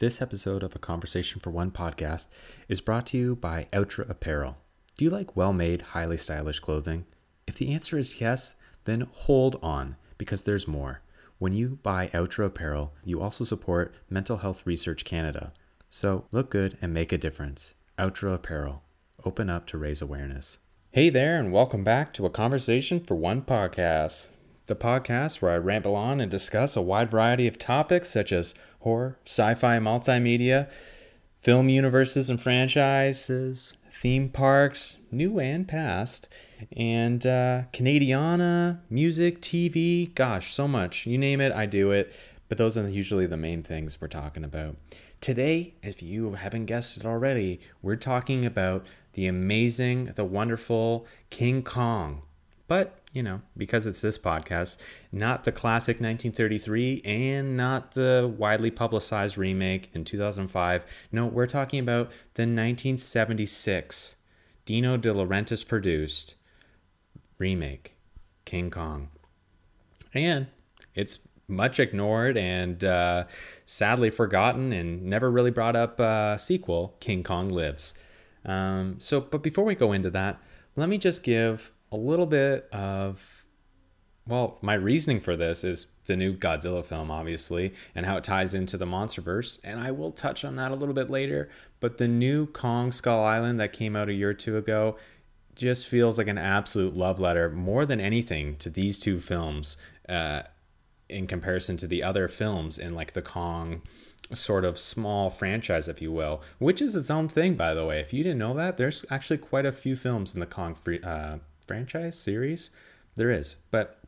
This episode of A Conversation for One podcast is brought to you by OUTRA Apparel. Do you like well-made, highly stylish clothing? If the answer is yes, then hold on, because there's more. When you buy OUTRA Apparel, you also support Mental Health Research Canada. So look good and make a difference. OUTRA Apparel. Open up to raise awareness. Hey there, and welcome back to A Conversation for One podcast. The podcast where I ramble on and discuss a wide variety of topics such as horror, sci-fi, multimedia, film universes and franchises, theme parks, new and past, and Canadiana, music, TV, gosh, so much. You name it, I do it. But those are usually the main things we're talking about. Today, if you haven't guessed it already, we're talking about the amazing, the wonderful King Kong. But you know, because it's this podcast, not the classic 1933 and not the widely publicized remake in 2005. No, we're talking about the 1976 Dino De Laurentiis produced remake, King Kong. And it's much ignored and sadly forgotten and never really brought up sequel, King Kong Lives. But before we go into that, let me just give a little bit of, well, my reasoning for this is the new Godzilla film, obviously, and how it ties into the Monsterverse, and I will touch on that a little bit later, but the new Kong Skull Island that came out a year or two ago just feels like an absolute love letter, more than anything, to these two films in comparison to the other films in, like, the Kong sort of small franchise, if you will, which is its own thing, by the way. If you didn't know that, there's actually quite a few films in the Kong franchise series there is. But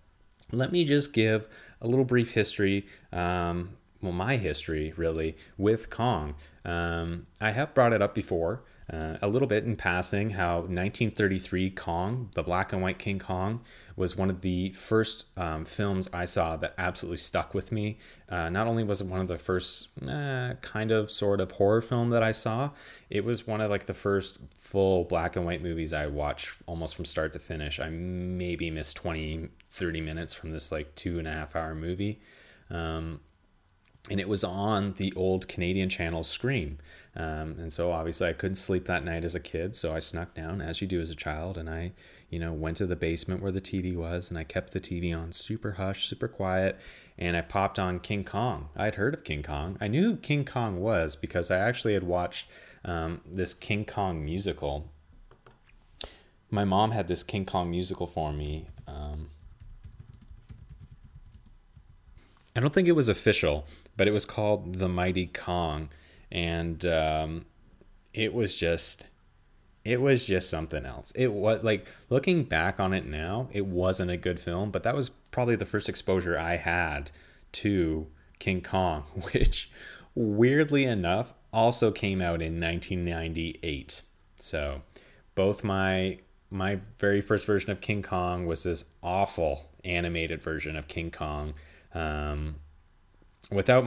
let me just give a little brief history, my history really with Kong. I have brought it up before a little bit in passing, how 1933 Kong, the black and white King Kong, was one of the first films I saw that absolutely stuck with me. Not only was it one of the first kind of sort of horror film that I saw, it was one of like the first full black and white movies I watched almost from start to finish. I maybe missed 20-30 minutes from this like 2.5 hour movie. And it was on the old Canadian channel Scream. And so obviously I couldn't sleep that night as a kid, so I snuck down, as you do as a child, and I, went to the basement where the TV was, and I kept the TV on super hush, super quiet, and I popped on King Kong. I'd heard of King Kong. I knew who King Kong was because I actually had watched this King Kong musical. My mom had this King Kong musical for me. I don't think it was official, but it was called The Mighty Kong. And it was just something else. It was like, looking back on it now, it wasn't a good film, but that was probably the first exposure I had to King Kong, which weirdly enough also came out in 1998. So both my very first version of King Kong was this awful animated version of King Kong, without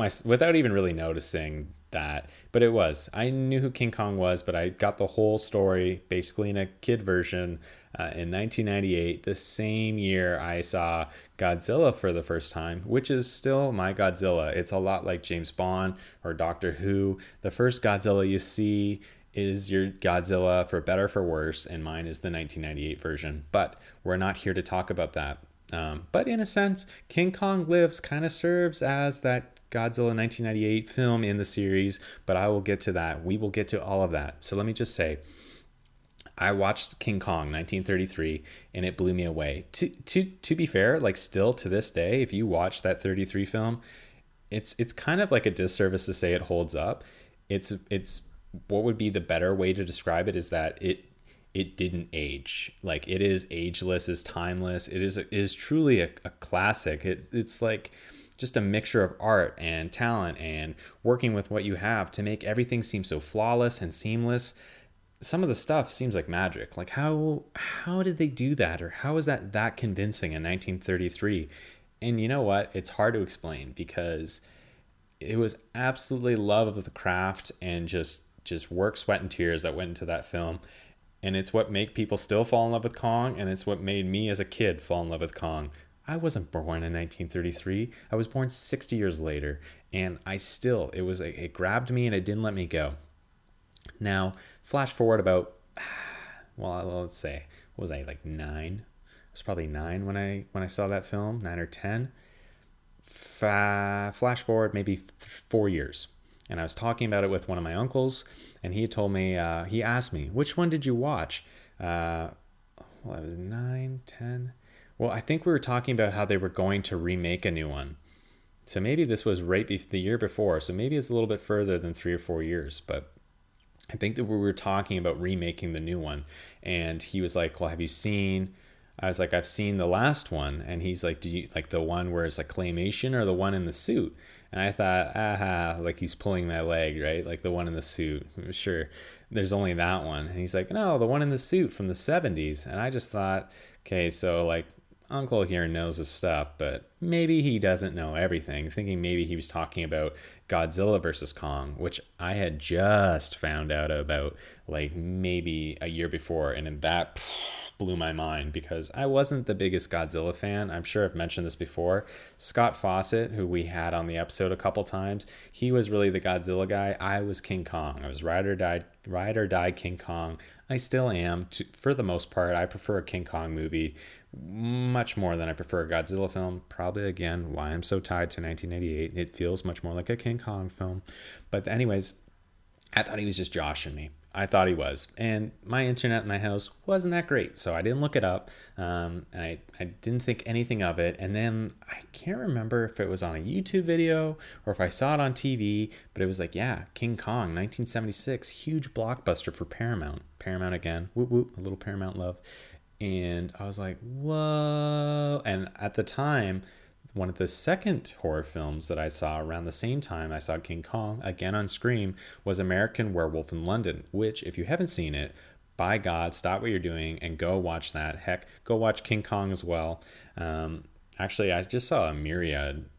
even really noticing that. But it was, I knew who King Kong was, but I got the whole story basically in a kid version in 1998, the same year I saw Godzilla for the first time, which is still my Godzilla. It's a lot like James Bond or Doctor Who. The first Godzilla you see is your Godzilla for better, for worse, and mine is the 1998 version. But we're not here to talk about that. But in a sense, King Kong Lives kind of serves as that Godzilla 1998 film in the series, but I will get to that. We will get to all of that. So let me just say, I watched King Kong 1933 and it blew me away. To be fair, like still to this day, if you watch that 33 film, it's kind of like a disservice to say it holds up. It's what would be the better way to describe it is that it didn't age. Like, it is ageless, is timeless. It is truly a classic. It's like just a mixture of art and talent and working with what you have to make everything seem so flawless and seamless. Some of the stuff seems like magic. Like, how did they do that? Or how is that convincing in 1933? And you know what? It's hard to explain because it was absolutely love of the craft and just work, sweat, and tears that went into that film. And it's what made people still fall in love with Kong, and it's what made me as a kid fall in love with Kong. I wasn't born in 1933. I was born 60 years later, and it grabbed me and it didn't let me go. Now, flash forward about, let's say, what was I, like 9? I was probably 9 when I saw that film, 9 or 10. Flash forward maybe 4 years. And I was talking about it with one of my uncles, and he told me, he asked me, which one did you watch? I was 9, 10. Well, I think we were talking about how they were going to remake a new one. So maybe this was right the year before. So maybe it's a little bit further than 3 or 4 years. But I think that we were talking about remaking the new one. And he was like, well, have you seen... I was like, I've seen the last one. And he's like, do you like the one where it's like claymation or the one in the suit? And I thought, like he's pulling my leg, right? Like the one in the suit. Sure, there's only that one. And he's like, no, the one in the suit from the 70s. And I just thought, okay, so like uncle here knows his stuff, but maybe he doesn't know everything. Thinking maybe he was talking about Godzilla versus Kong, which I had just found out about like maybe a year before. And in that... blew my mind because I wasn't the biggest Godzilla fan. I'm sure I've mentioned this before. Scott Fawcett, who we had on the episode a couple times, he was really the Godzilla guy. I was King Kong. I was ride or die King Kong. I still am. For the most part, I prefer a King Kong movie much more than I prefer a Godzilla film. Probably, again, why I'm so tied to 1988. It feels much more like a King Kong film. But anyways, I thought he was just joshing me. I thought he was. And my internet in my house wasn't that great, so I didn't look it up. I didn't think anything of it. And then I can't remember if it was on a YouTube video or if I saw it on TV, but it was like, yeah, King Kong, 1976, huge blockbuster for Paramount. Paramount again, whoop whoop, a little Paramount love. And I was like, whoa. And at the time, one of the second horror films that I saw around the same time I saw King Kong, again on Scream, was American Werewolf in London, which, if you haven't seen it, by God, stop what you're doing and go watch that. Heck, go watch King Kong as well. Actually, I just saw a myriad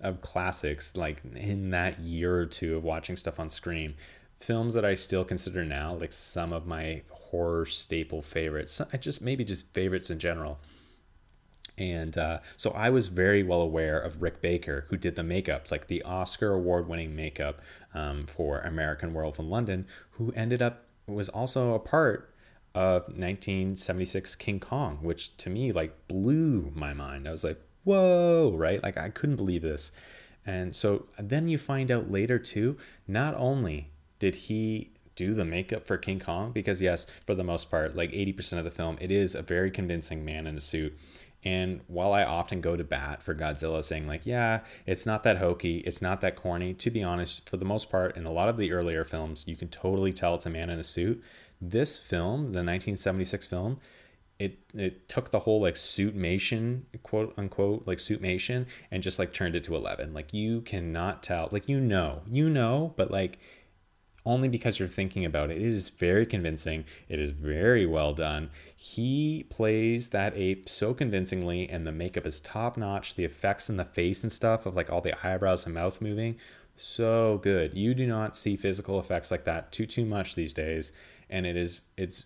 of classics like in that year or two of watching stuff on Scream. Films that I still consider now, like some of my horror staple favorites. Just favorites in general. And so I was very well aware of Rick Baker, who did the makeup, like the Oscar award-winning makeup for American Werewolf in London, who was also a part of 1976 King Kong, which to me like blew my mind. I was like, whoa, right? Like I couldn't believe this. And so then you find out later too, not only did he do the makeup for King Kong, because yes, for the most part, like 80% of the film, it is a very convincing man in a suit. And while I often go to bat for Godzilla saying like, yeah, it's not that hokey, it's not that corny, to be honest, for the most part, in a lot of the earlier films, you can totally tell it's a man in a suit. This film, the 1976 film, it took the whole like suitmation, quote unquote, like suitmation, and just like turned it to 11. Like you cannot tell, like you know, but like only because you're thinking about it. It is very convincing. It is very well done. He plays that ape so convincingly, and the makeup is top-notch. The effects in the face and stuff of like all the eyebrows and mouth moving, so good. You do not see physical effects like that too much these days, and it's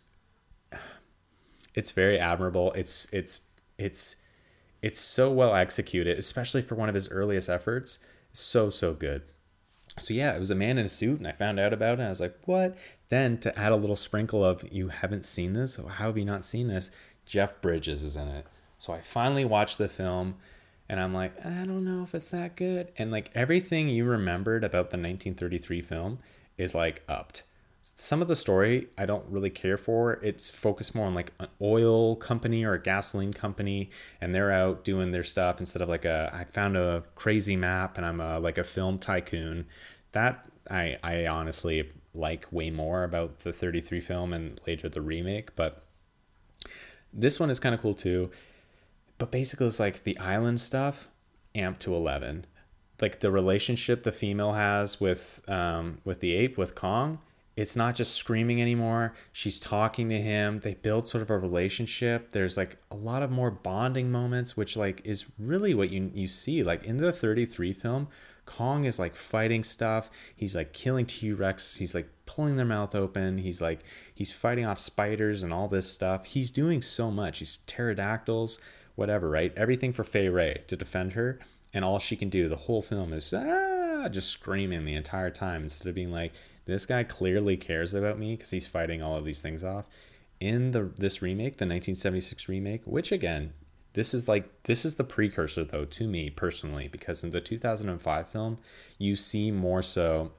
very admirable. It's so well executed, especially for one of his earliest efforts. So good. So yeah, it was a man in a suit, and I found out about it, and I was like, what? Then, to add a little sprinkle of, you haven't seen this? How have you not seen this? Jeff Bridges is in it. So I finally watched the film, and I'm like, I don't know if it's that good. And like everything you remembered about the 1933 film is like upped. Some of the story I don't really care for. It's focused more on like an oil company or a gasoline company, and they're out doing their stuff instead of like I found a crazy map and I'm like a film tycoon. That I honestly like way more about the 33 film and later the remake, but this one is kind of cool too. But basically it's like the island stuff amped to 11. Like the relationship the female has with the ape, with Kong. It's not just screaming anymore. She's talking to him. They build sort of a relationship. There's like a lot of more bonding moments, which like is really what you see. Like in the 33 film, Kong is like fighting stuff. He's like killing T-Rex. He's like pulling their mouth open. He's like, he's fighting off spiders and all this stuff. He's doing so much. He's pterodactyls. whatever, right? Everything for Fay Wray to defend her, and all she can do the whole film is just screaming the entire time, instead of being like, this guy clearly cares about me because he's fighting all of these things off. In this remake, the 1976 remake, which again, this is the precursor though to me personally, because in the 2005 film, you see more so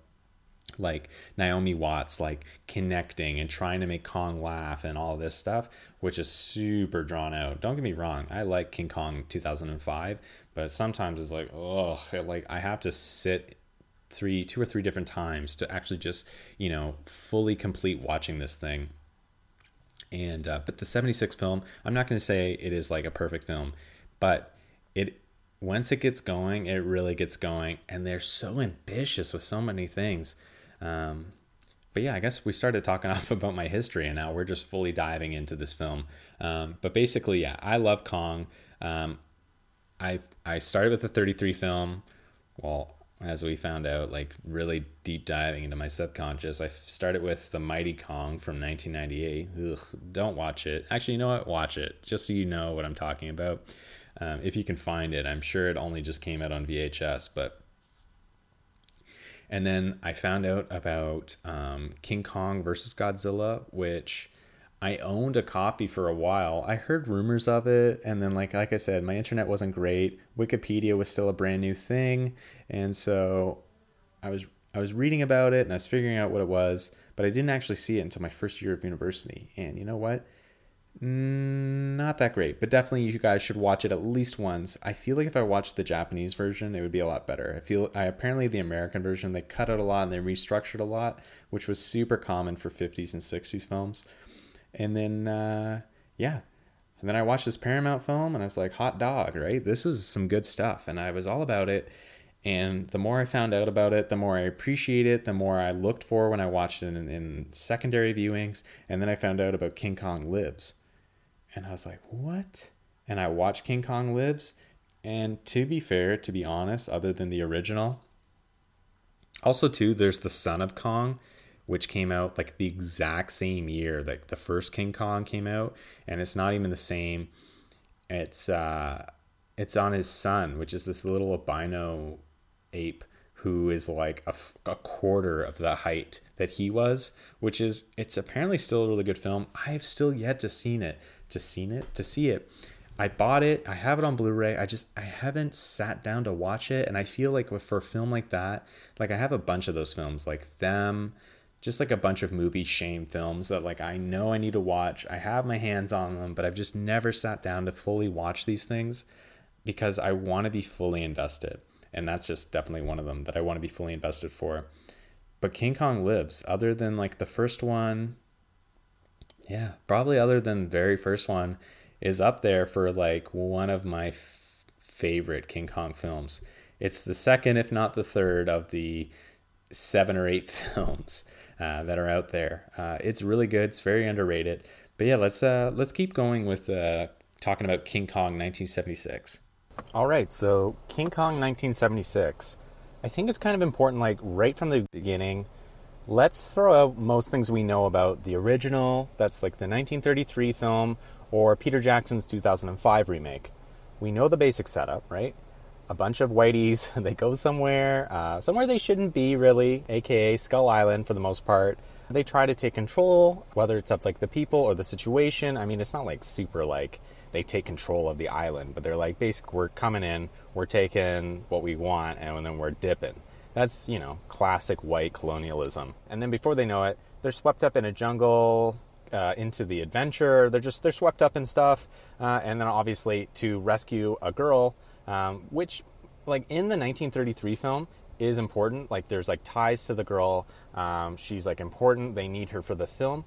like Naomi Watts like connecting and trying to make Kong laugh and all this stuff, which is super drawn out. Don't get me wrong, I like King Kong 2005, but sometimes it's like, oh, like I have to sit two or three different times to actually just, you know, fully complete watching this thing. And but the 76 film, I'm not going to say it is like a perfect film, but it, once it gets going, it really gets going, and they're so ambitious with so many things. But yeah, I guess we started talking off about my history, and now we're just fully diving into this film. But basically, yeah, I love Kong. I started with the 33 film. Well, as we found out, like really deep diving into my subconscious, I started with The Mighty Kong from 1998. Ugh, don't watch it. Actually, you know what? Watch it, just so you know what I'm talking about. If you can find it, I'm sure it only just came out on VHS. But and then I found out about King Kong versus Godzilla, which I owned a copy for a while. I heard rumors of it, and then like I said, my internet wasn't great. Wikipedia was still a brand new thing, and so I was reading about it and I was figuring out what it was, but I didn't actually see it until my first year of university. And you know what? Not that great, but definitely you guys should watch it at least once. I feel like if I watched the Japanese version, it would be a lot better. Apparently the American version, they cut out a lot and they restructured a lot, which was super common for 50s and 60s films. And then, and then I watched this Paramount film and I was like, hot dog, right? This is some good stuff. And I was all about it. And the more I found out about it, the more I appreciate it, the more I looked for when I watched it in secondary viewings. And then I found out about King Kong Lives. And I was like, what? And I watched King Kong Lives. And to be honest, other than the original, also too, there's The Son of Kong, which came out like the exact same year like the first King Kong came out, and it's not even the same. It's on his son, which is this little albino ape who is like a quarter of the height that he was, which is, it's apparently still a really good film. I have still yet to see it. I bought it. I have it on Blu-ray. I haven't sat down to watch it, and I feel like for a film like that, like I have a bunch of those films like Them, just like a bunch of movie shame films that like I know I need to watch. I have my hands on them, but I've just never sat down to fully watch these things because I want to be fully invested. And that's just definitely one of them that I want to be fully invested for. But King Kong Lives, other than like the first one, yeah, probably other than the very first one, is up there for like one of my favorite King Kong films. It's the second, if not the third, of the 7 or 8 films that are out there. It's really good. It's very underrated. But yeah, let's keep going with talking about King Kong 1976. All right, so King Kong 1976. I think it's kind of important, like right from the beginning, let's throw out most things we know about the original. That's like the 1933 film or Peter Jackson's 2005 remake. We know the basic setup, right? A bunch of whiteys, they go somewhere they shouldn't be really, aka Skull Island for the most part. They try to take control, whether it's of like the people or the situation. I mean, it's not like super like they take control of the island, but they're like, basically, we're coming in, we're taking what we want, and then we're dipping. That's, you know, classic white colonialism. And then before they know it, they're swept up in a jungle, into the adventure. They're swept up in stuff. And then obviously to rescue a girl, which, like, in the 1933 film is important. Like, there's, like, ties to the girl. She's, like, important. They need her for the film.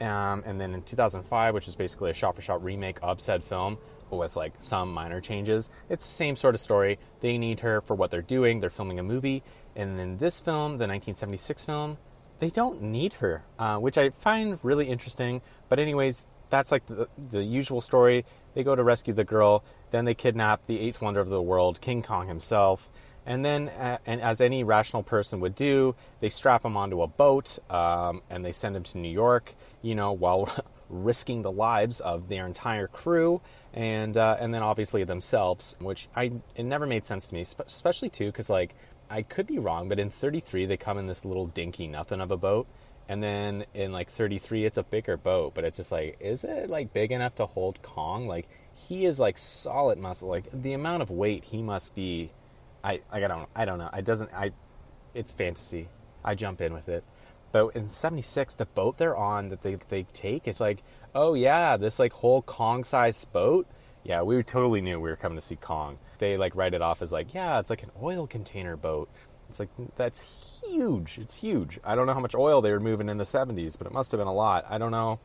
And then in 2005, which is basically a shot-for-shot remake of said film with, like, some minor changes, it's the same sort of story. They need her for what they're doing. They're filming a movie. And in this film, the 1976 film, they don't need her, which I find really interesting. But anyways, that's, like, the usual story. They go to rescue the girl. Then they kidnap the eighth wonder of the world, King Kong himself. And then, and as any rational person would do, they strap him onto a boat, and they send him to New York, you know, while risking the lives of their entire crew and then obviously themselves, which it never made sense to me, especially too because, like, I could be wrong, but in 33 they come in this little dinky nothing of a boat, and then in like 33 it's a bigger boat, but it's just like, is it like big enough to hold Kong? Like, he is like solid muscle, like the amount of weight he must be. I don't know. It's fantasy. I jump in with it. But in 76, the boat they're on that they take, it's like, oh yeah, this like whole Kong-sized boat. Yeah, we totally knew we were coming to see Kong. They like write it off as like, yeah, it's like an oil container boat. It's like, that's huge. It's huge. I don't know how much oil they were moving in the 70s, but it must have been a lot. I don't know.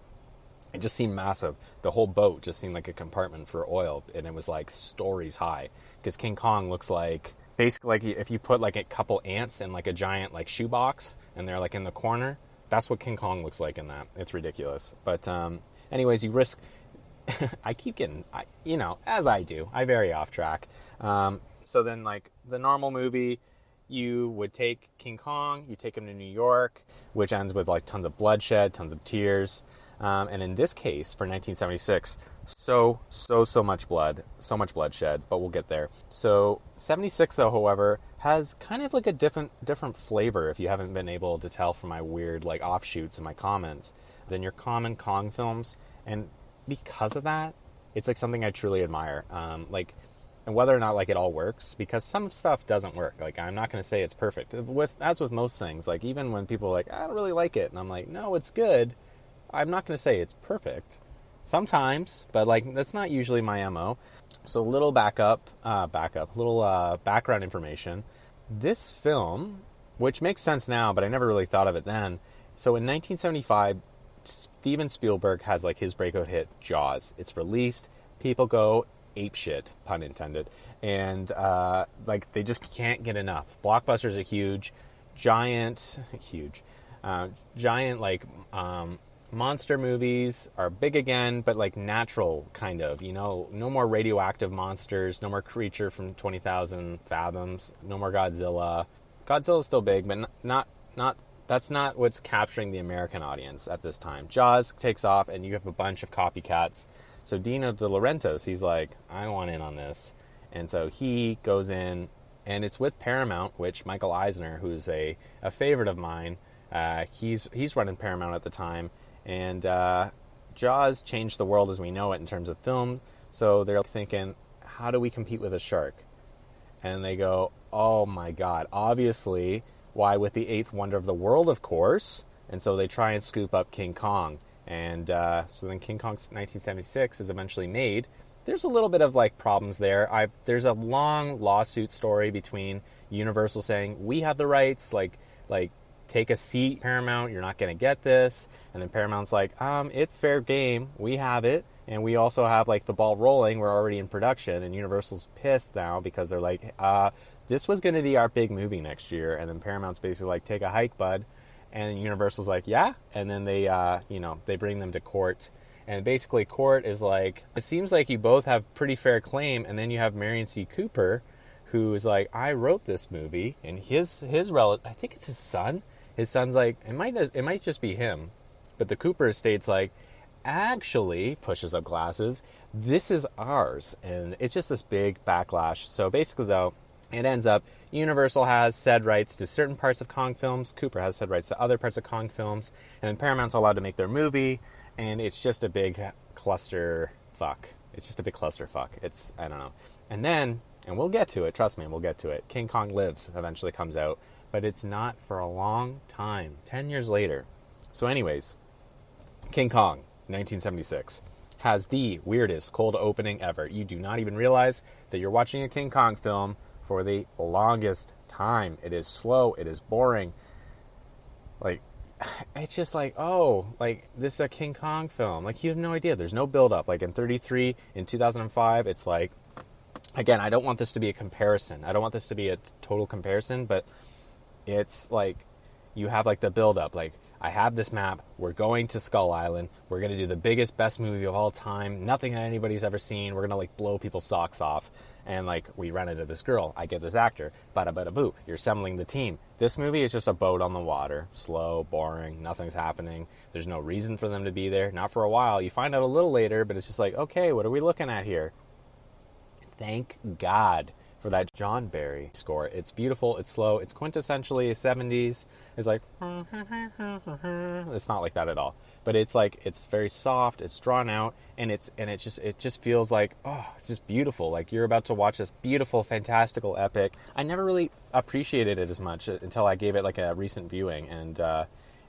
It just seemed massive. The whole boat just seemed like a compartment for oil, and it was like stories high because King Kong looks like, basically, like if you put like a couple ants in like a giant like shoebox and they're like in the corner, that's what King Kong looks like in that. It's ridiculous. But anyways, you risk. I keep getting, as I do, I vary off track. So then, like the normal movie, you would take King Kong, you take him to New York, which ends with like tons of bloodshed, tons of tears. And in this case, for 1976, so much blood, so much bloodshed, but we'll get there. So 76, though, however, has kind of like a different flavor, if you haven't been able to tell from my weird like offshoots and my comments, than your common Kong films. And because of that, it's like something I truly admire. And whether or not like it all works, because some stuff doesn't work. Like, I'm not going to say it's perfect. As with most things, like even when people are like, I don't really like it, and I'm like, no, it's good. I'm not going to say it's perfect sometimes, but like that's not usually my MO. So background information. This film, which makes sense now, but I never really thought of it then. So in 1975, Steven Spielberg has like his breakout hit Jaws. It's released. People go apeshit, pun intended. And like they just can't get enough. Blockbusters are huge, giant like, monster movies are big again, but like natural kind of, no more radioactive monsters, no more Creature from 20,000 fathoms, no more Godzilla. Godzilla's still big, but not that's not what's capturing the American audience at this time. Jaws takes off and you have a bunch of copycats. So Dino De Laurentiis, he's like, I want in on this. And so he goes in, and it's with Paramount, which Michael Eisner, who's a favorite of mine, he's running Paramount at the time. And Jaws changed the world as we know it in terms of film. So they're thinking, how do we compete with a shark? And they go, oh my God, obviously, why with the eighth wonder of the world, of course. And so they try and scoop up King Kong. And so then King Kong's 1976 is eventually made. There's a little bit of like problems there. There's a long lawsuit story between Universal saying, we have the rights, like, take a seat, Paramount, you're not going to get this. And then Paramount's like, it's fair game, we have it, and we also have like the ball rolling, we're already in production. And Universal's pissed now because they're like, this was going to be our big movie next year. And then Paramount's basically like, take a hike, bud. And Universal's like, yeah. And then they they bring them to court, and basically court is like, it seems like you both have pretty fair claim. And then you have Marion C. Cooper, who is like, I wrote this movie, and his relative, I think it's his son. His son's like, it might just be him, but the Cooper estate's like, actually, pushes up glasses, this is ours. And it's just this big backlash. So basically, though, it ends up, Universal has said rights to certain parts of Kong films, Cooper has said rights to other parts of Kong films, and then Paramount's allowed to make their movie, and it's just a big clusterfuck. It's, I don't know. And then, and we'll get to it, trust me, King Kong Lives eventually comes out. But it's not for a long time, 10 years later. So anyways, King Kong, 1976, has the weirdest cold opening ever. You do not even realize that you're watching a King Kong film for the longest time. It is slow. It is boring. Like, it's just like, oh, like, this is a King Kong film. Like, you have no idea. There's no buildup. Like, in 33, in 2005, it's like, again, I don't want this to be a comparison. I don't want this to be a total comparison, but it's like you have like the build up, like, I have this map. We're going to Skull Island. We're going to do the biggest, best movie of all time. Nothing that anybody's ever seen. We're going to, like, blow people's socks off. And, like, we run into this girl. I get this actor. Bada-bada-boo. You're assembling the team. This movie is just a boat on the water. Slow, boring. Nothing's happening. There's no reason for them to be there. Not for a while. You find out a little later, but it's just like, okay, what are we looking at here? Thank God for that John Barry score. It's beautiful. It's slow. It's quintessentially 70s. It's like... It's not like that at all. But it's like, it's very soft, it's drawn out, and it just feels like, oh, it's just beautiful. Like, you're about to watch this beautiful, fantastical epic. I never really appreciated it as much until I gave it, like, a recent viewing. And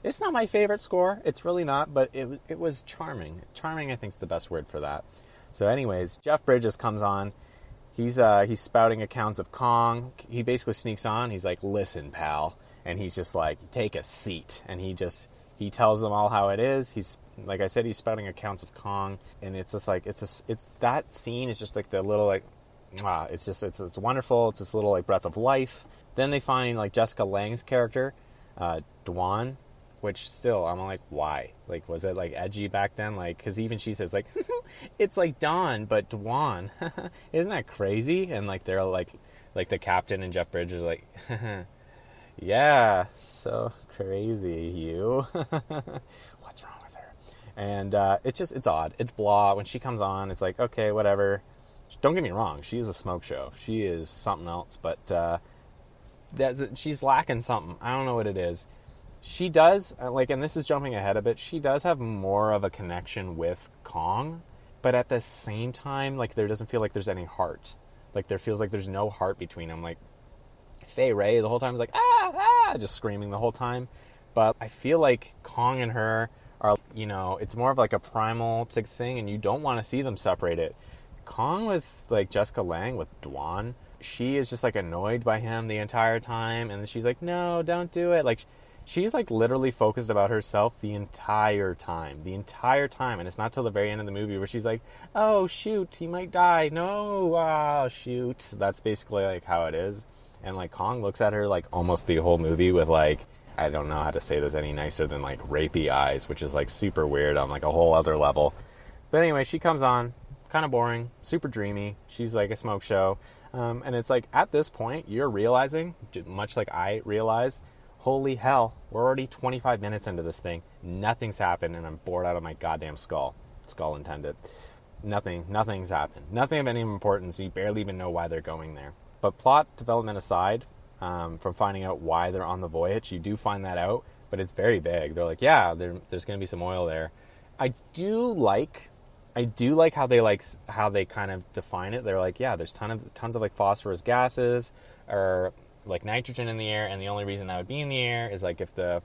it's not my favorite score. It's really not, but it was charming. Charming, I think, is the best word for that. So anyways, Jeff Bridges comes on. He's spouting accounts of Kong. He basically sneaks on. He's like, listen, pal. And he's just like, take a seat. And he tells them all how it is. He's, like I said, he's spouting accounts of Kong. And it's just like, that scene is just like the little, like, wow, it's wonderful. It's this little, like, breath of life. Then they find, like, Jessica Lange's character, Dwan, which still, I'm like, why? Like, was it, like, edgy back then? Like, because even she says, like, it's like Dawn, but Dwan. Isn't that crazy? And, like, they're, like the captain and Jeff Bridges are like, yeah, so crazy, you. What's wrong with her? And it's odd. It's blah. When she comes on, it's like, okay, whatever. Don't get me wrong. She is a smoke show. She is something else, but she's lacking something. I don't know what it is. She does, like, and this is jumping ahead a bit, she does have more of a connection with Kong, but at the same time, like, there doesn't feel like there's any heart. Like, there feels like there's no heart between them. Like, Fay Wray the whole time is like, ah, ah, just screaming the whole time. But I feel like Kong and her are, you know, it's more of like a primal thing, and you don't want to see them separate it. Kong with, like, Jessica Lange, with Dwan, she is just, like, annoyed by him the entire time, and she's like, no, don't do it. Like, she's, like, literally focused about herself the entire time. And it's not till the very end of the movie where she's like, oh, shoot, he might die. No, ah, shoot. That's basically, like, how it is. And, like, Kong looks at her, like, almost the whole movie with, like, I don't know how to say this any nicer than, like, rapey eyes, which is, like, super weird on, like, a whole other level. But anyway, she comes on, kind of boring, super dreamy. She's, like, a smoke show. And it's, like, at this point, you're realizing, much like I realized, holy hell, we're already 25 minutes into this thing. Nothing's happened, and I'm bored out of my goddamn skull. Skull intended. Nothing's happened. Nothing of any importance. You barely even know why they're going there. But plot development aside, from finding out why they're on the voyage, you do find that out, but it's very vague. They're like, yeah, there's going to be some oil there. I do like how they kind of define it. They're like, yeah, there's tons of like phosphorus gases or like nitrogen in the air, and the only reason that would be in the air is like if the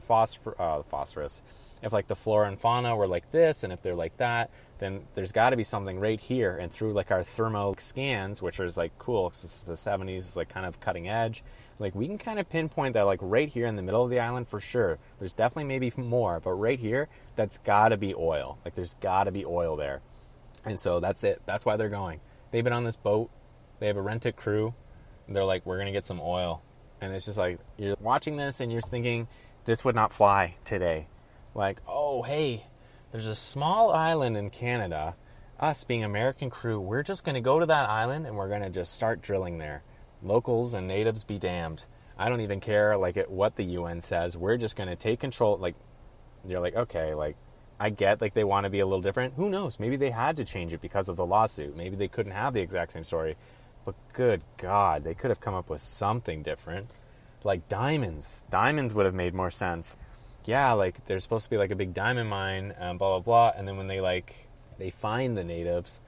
phosphorus, if like the flora and fauna were like this, and if they're like that, then there's got to be something right here. And through like our thermal scans, which is like cool, cause this is the 70s, is like kind of cutting edge. Like we can kind of pinpoint that like right here in the middle of the island for sure. There's definitely maybe more, but right here, that's got to be oil. Like there's got to be oil there, and so that's it. That's why they're going. They've been on this boat. They have a rented crew. They're like, we're going to get some oil. And it's just like, you're watching this and you're thinking, this would not fly today. Like, oh, hey, there's a small island in Canada. Us being American crew, we're just going to go to that island and we're going to just start drilling there. Locals and natives be damned. I don't even care like what the UN says. We're just going to take control. Like, you're like, okay, like, I get like they want to be a little different. Who knows? Maybe they had to change it because of the lawsuit. Maybe they couldn't have the exact same story. But good God, they could have come up with something different. Like diamonds. Diamonds would have made more sense. Yeah, like there's supposed to be like a big diamond mine, blah, blah, blah. And then when they find the natives,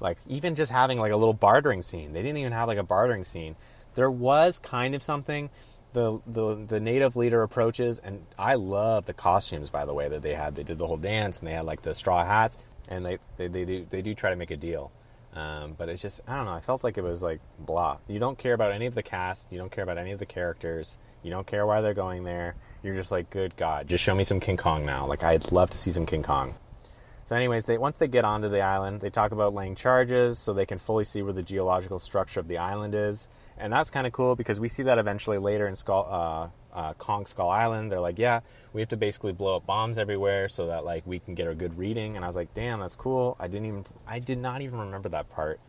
like even just having like a little bartering scene. They didn't even have like a bartering scene. There was kind of something. The native leader approaches, and I love the costumes, by the way, that they had. They did the whole dance, and they had like the straw hats, and they do try to make a deal. But it's just, I don't know, I felt like it was like blah. You don't care about any of the cast, you don't care about any of the characters, you don't care why they're going there. You're just like, good God, just show me some King Kong now. Like, I'd love to see some King Kong. So anyways, once they get onto the island, they talk about laying charges so they can fully see where the geological structure of the island is. And that's kind of cool because we see that eventually later in Skull, Kong Skull Island, they're like, yeah, we have to basically blow up bombs everywhere so that, like, we can get a good reading. And I was like, damn, that's cool. I did not even remember that part.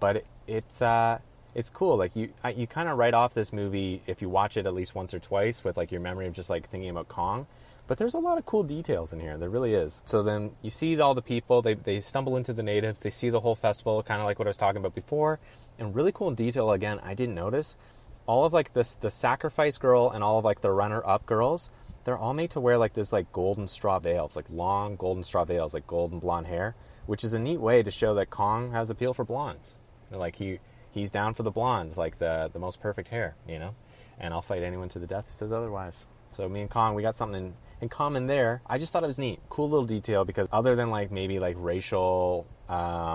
But it's cool. Like, you kind of write off this movie if you watch it at least once or twice with, like, your memory of just, like, thinking about Kong. But there's a lot of cool details in here. There really is. So then you see all the people. They stumble into the natives. They see the whole festival, kind of like what I was talking about before. And really cool detail, again, I didn't notice. All of, like, the sacrifice girl and all of, like, the runner-up girls, they're all made to wear, like, this, like, golden straw veils. Like, long golden straw veils. Like, golden blonde hair. Which is a neat way to show that Kong has appeal for blondes. They're like, he's down for the blondes. Like, the most perfect hair, you know? And I'll fight anyone to the death who says otherwise. So me and Kong, we got something in common there. I just thought it was neat. Cool little detail, because other than, like, maybe, like, racial, I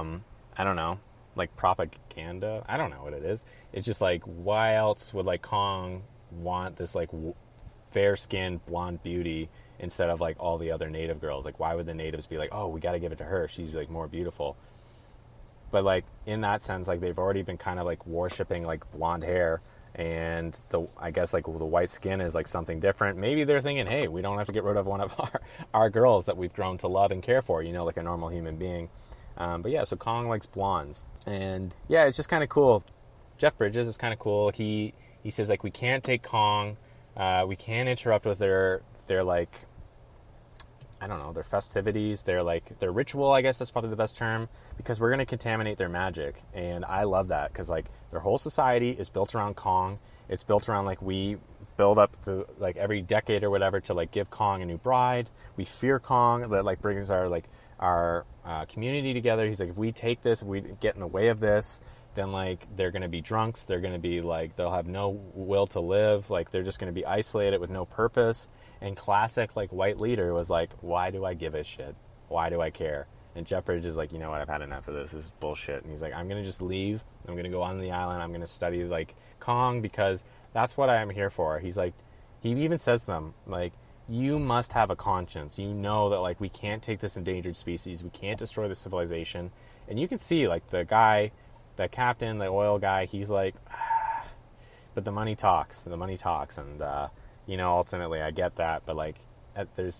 don't know, like, propaganda. I don't know what it is. It's just, like, why else would, like, Kong want this, like, fair-skinned blonde beauty instead of, like, all the other native girls? Like, why would the natives be like, oh, we got to give it to her. She's, like, more beautiful. But, like, in that sense, like, they've already been kind of, like, worshipping, like, blonde hair. And I guess, like, the white skin is, like, something different. Maybe they're thinking, hey, we don't have to get rid of one of our girls that we've grown to love and care for, you know, like a normal human being. But, yeah, so Kong likes blondes. And, yeah, it's just kind of cool. Jeff Bridges is kind of cool. He says, like, we can't take Kong. We can't interrupt with their, like, I don't know, their festivities, their, like, their ritual, I guess that's probably the best term, because we're going to contaminate their magic. And I love that, because, like, their whole society is built around Kong. It's built around, like, we build up the, like, every decade or whatever to, like, give Kong a new bride. We fear Kong. That, like, brings our, like, our community together. He's like, if we take this, if we get in the way of this, then, like, they're going to be drunks. They're going to be, like, they'll have no will to live. Like, they're just going to be isolated with no purpose. And classic, like, white leader was like, why do I give a shit? Why do I care? And Jeff Bridges is like, you know what? I've had enough of this. This is bullshit. And he's like, I'm going to just leave. I'm going to go on the island. I'm going to study, like, Kong, because that's what I am here for. He's like, he even says to them, like, you must have a conscience. You know that, like, we can't take this endangered species. We can't destroy this civilization. And you can see, like, the guy, the captain, the oil guy, he's like, ah. But the money talks. The money talks. And, you know, ultimately, I get that, but, like,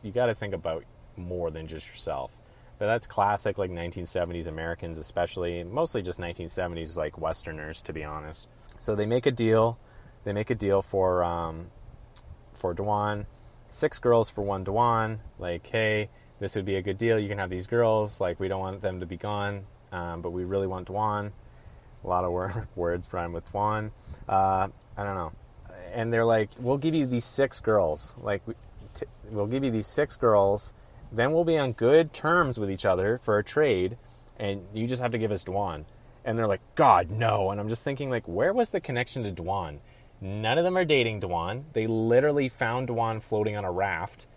you got to think about more than just yourself. But that's classic, like, 1970s Americans, especially, and mostly just 1970s, like, Westerners, to be honest. So they make a deal. They make a deal for Dwan. 6 girls for 1 Dwan. Like, hey, this would be a good deal. You can have these girls. Like, we don't want them to be gone, but we really want Dwan. A lot of words rhyme with Dwan. I don't know. And they're like, we'll give you these 6 girls. Like, we'll give you these 6 girls. Then we'll be on good terms with each other for a trade. And you just have to give us Dwan. And they're like, God, no. And I'm just thinking, like, where was the connection to Dwan? None of them are dating Dwan. They literally found Dwan floating on a raft.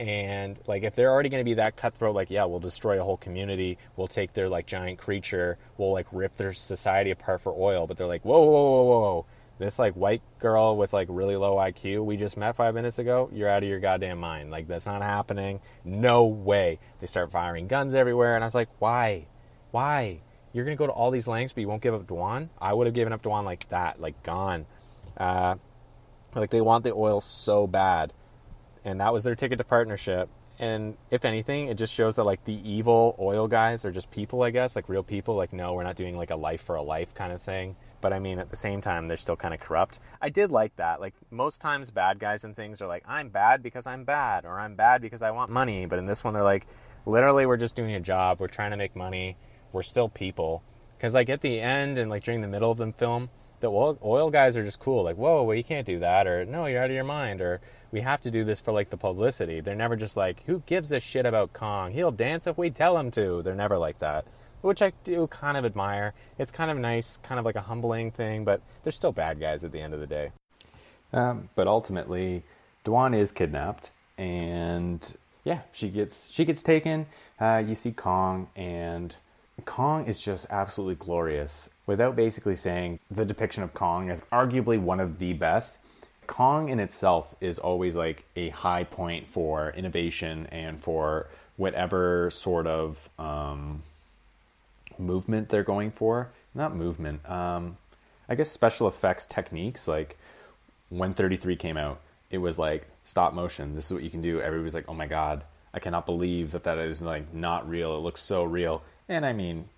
And, like, if they're already going to be that cutthroat, like, yeah, we'll destroy a whole community. We'll take their, like, giant creature. We'll, like, rip their society apart for oil. But they're like, whoa, whoa, whoa, whoa, whoa. This, like, white girl with, like, really low IQ we just met 5 minutes ago, you're out of your goddamn mind. Like, that's not happening. No way. They start firing guns everywhere. And I was like, why? Why? You're going to go to all these lengths, but you won't give up Dwan? I would have given up Dwan like that. Like, gone. Like, they want the oil so bad. And that was their ticket to partnership. And if anything, it just shows that, like, the evil oil guys are just people, I guess. Like, real people. Like, no, we're not doing, like, a life for a life kind of thing. But, I mean, at the same time, they're still kind of corrupt. I did like that. Like, most times bad guys and things are like, I'm bad because I'm bad, or I'm bad because I want money. But in this one, they're like, literally, we're just doing a job. We're trying to make money. We're still people. Because, like, at the end and, like, during the middle of the film, the oil guys are just cool. Like, whoa, well, you can't do that. Or, no, you're out of your mind. Or, we have to do this for, like, the publicity. They're never just like, who gives a shit about Kong? He'll dance if we tell him to. They're never like that. Which I do kind of admire. It's kind of nice, kind of like a humbling thing, but they're still bad guys at the end of the day. But ultimately, Dwan is kidnapped, and yeah, she gets taken. You see Kong, and Kong is just absolutely glorious. Without basically saying, the depiction of Kong is arguably one of the best. Kong in itself is always like a high point for innovation and for whatever sort of movement they're going for. Not movement, I guess special effects techniques. Like, when 33 came out, it was like stop motion. This is what you can do. Everybody's like, oh my God, I cannot believe that that is like not real. It looks so real. And I mean,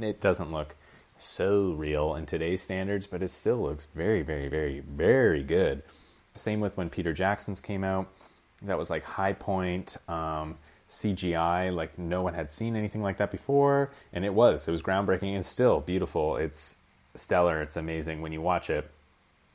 it doesn't look so real in today's standards, but it still looks very, very, very, very good. Same with when Peter Jackson's came out. That was like high point CGI. Like no one had seen anything like that before. And it was groundbreaking and still beautiful. It's stellar. It's amazing when you watch it.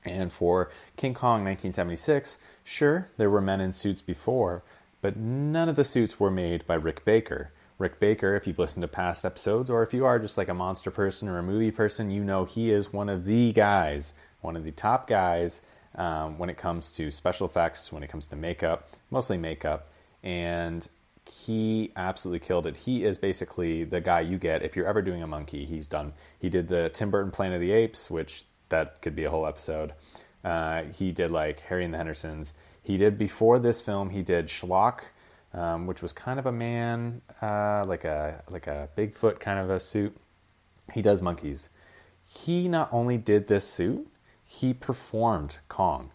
And for King Kong 1976, sure, there were men in suits before, but none of the suits were made by Rick Baker. Rick Baker, if you've listened to past episodes, or if you are just like a monster person or a movie person, you know he is one of the guys, one of the top guys when it comes to special effects, when it comes to makeup, mostly makeup, and he absolutely killed it. He is basically the guy you get if you're ever doing a monkey. He's done. He did the Tim Burton Planet of the Apes, which that could be a whole episode. He did like Harry and the Hendersons. He did before this film. He did Schlock. Which was kind of a man, like a Bigfoot kind of a suit. He does monkeys. He not only did this suit, he performed Kong.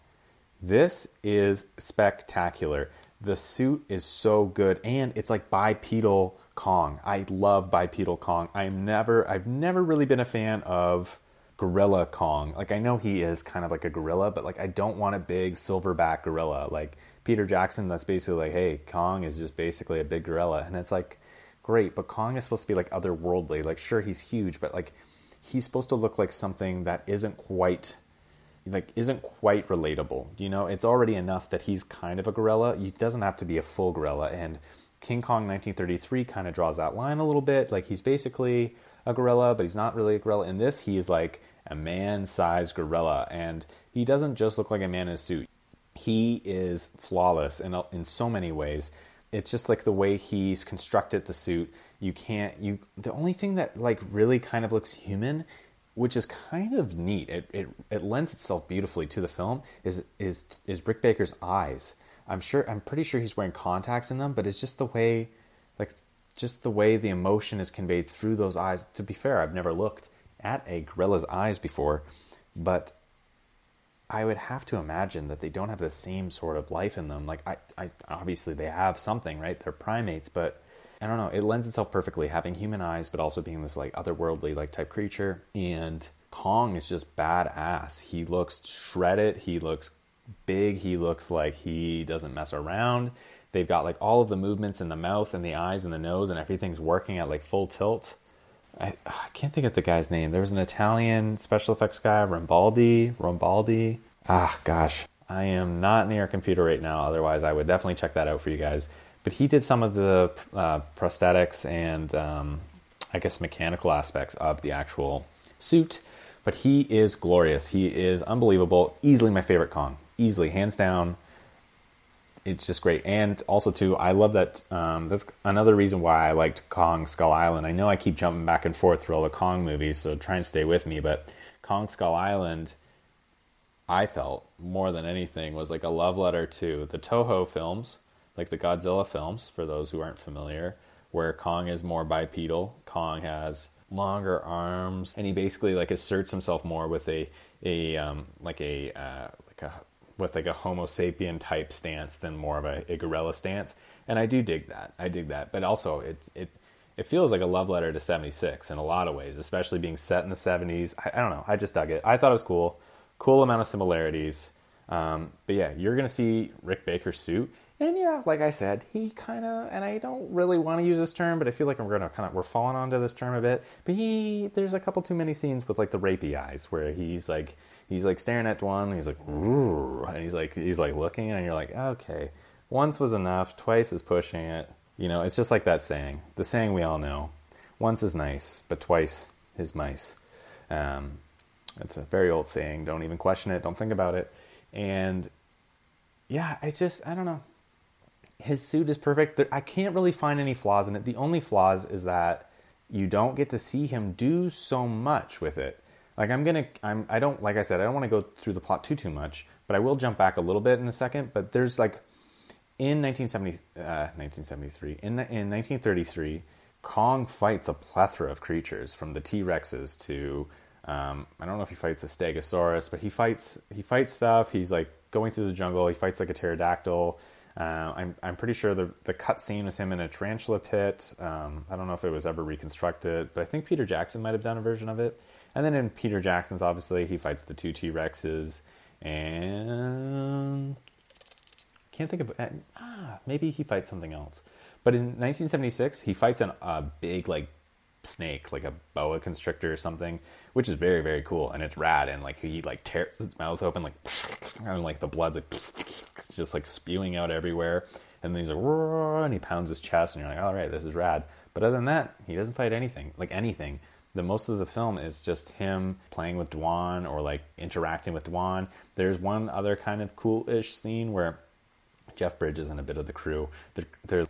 This is spectacular. The suit is so good, and it's like bipedal Kong. I love bipedal Kong. I've never really been a fan of gorilla Kong. Like I know he is kind of like a gorilla, but like I don't want a big silverback gorilla. Like Peter Jackson, that's basically like, hey, Kong is just basically a big gorilla. And it's like, great, but Kong is supposed to be like otherworldly. Like, sure, he's huge, but like he's supposed to look like something that isn't quite relatable. You know, it's already enough that he's kind of a gorilla. He doesn't have to be a full gorilla. And King Kong 1933 kind of draws that line a little bit. Like he's basically a gorilla, but he's not really a gorilla. In this, he's like a man-sized gorilla. And he doesn't just look like a man in a suit. He is flawless in so many ways. It's just like the way he's constructed the suit. The only thing that like really kind of looks human, which is kind of neat, it lends itself beautifully to the film, is Rick Baker's eyes. I'm pretty sure he's wearing contacts in them, but it's just the way, like just the way the emotion is conveyed through those eyes. To be fair, I've never looked at a gorilla's eyes before, but I would have to imagine that they don't have the same sort of life in them. Like, I obviously they have something, right? They're primates, but I don't know. It lends itself perfectly, having human eyes, but also being this like otherworldly like type creature. And Kong is just badass. He looks shredded. He looks big. He looks like he doesn't mess around. They've got like all of the movements in the mouth and the eyes and the nose, and everything's working at like full tilt. I can't think of the guy's name. There was an Italian special effects guy, Rambaldi. Ah, gosh. I am not near a computer right now. Otherwise, I would definitely check that out for you guys. But he did some of the prosthetics and, I guess, mechanical aspects of the actual suit. But he is glorious. He is unbelievable. Easily my favorite Kong. Easily, hands down. It's just great. And also, too, I love that. That's another reason why I liked Kong Skull Island. I know I keep jumping back and forth through all the Kong movies, so try and stay with me. But Kong Skull Island, I felt, more than anything, was like a love letter to the Toho films, like the Godzilla films, for those who aren't familiar, where Kong is more bipedal. Kong has longer arms, and he basically like asserts himself more with a homo sapien type stance than more of a gorilla stance. And I do dig that. But also it feels like a love letter to 76 in a lot of ways, especially being set in the 70s. I don't know. I just dug it. I thought it was cool. Cool amount of similarities. But yeah, you're going to see Rick Baker's suit. And yeah, like I said, he kind of, and I don't really want to use this term, but I feel like we're falling onto this term a bit. But there's a couple too many scenes with like the rapey eyes where he's like staring at Dwan, and he's like, ooh, and he's like looking, and you're like, okay, once was enough, twice is pushing it. You know, it's just like that saying, the saying we all know, once is nice, but twice is mice. It's a very old saying. Don't even question it. Don't think about it. And yeah, I don't know. His suit is perfect. I can't really find any flaws in it. The only flaws is that you don't get to see him do so much with it. Like I don't want to go through the plot too much, but I will jump back a little bit in a second. But there's like in 1933, Kong fights a plethora of creatures, from the T-Rexes to I don't know if he fights a Stegosaurus, but he fights stuff. He's like going through the jungle. He fights like a pterodactyl. I'm pretty sure the cut scene was him in a tarantula pit. I don't know if it was ever reconstructed, but I think Peter Jackson might have done a version of it. And then in Peter Jackson's, obviously, he fights the two T-Rexes. And can't think of it. Maybe he fights something else. But in 1976, he fights a big, like, snake, like a boa constrictor or something, which is very, very cool. And it's rad. And, like, he, like, tears its mouth open, like, and, like, the blood's, like, just, like, spewing out everywhere. And then he's like, and he pounds his chest. And you're like, all right, this is rad. But other than that, he doesn't fight anything, like, anything. The most of the film is just him playing with Dwan or, like, interacting with Dwan. There's one other kind of cool-ish scene where Jeff Bridges and a bit of the crew, they're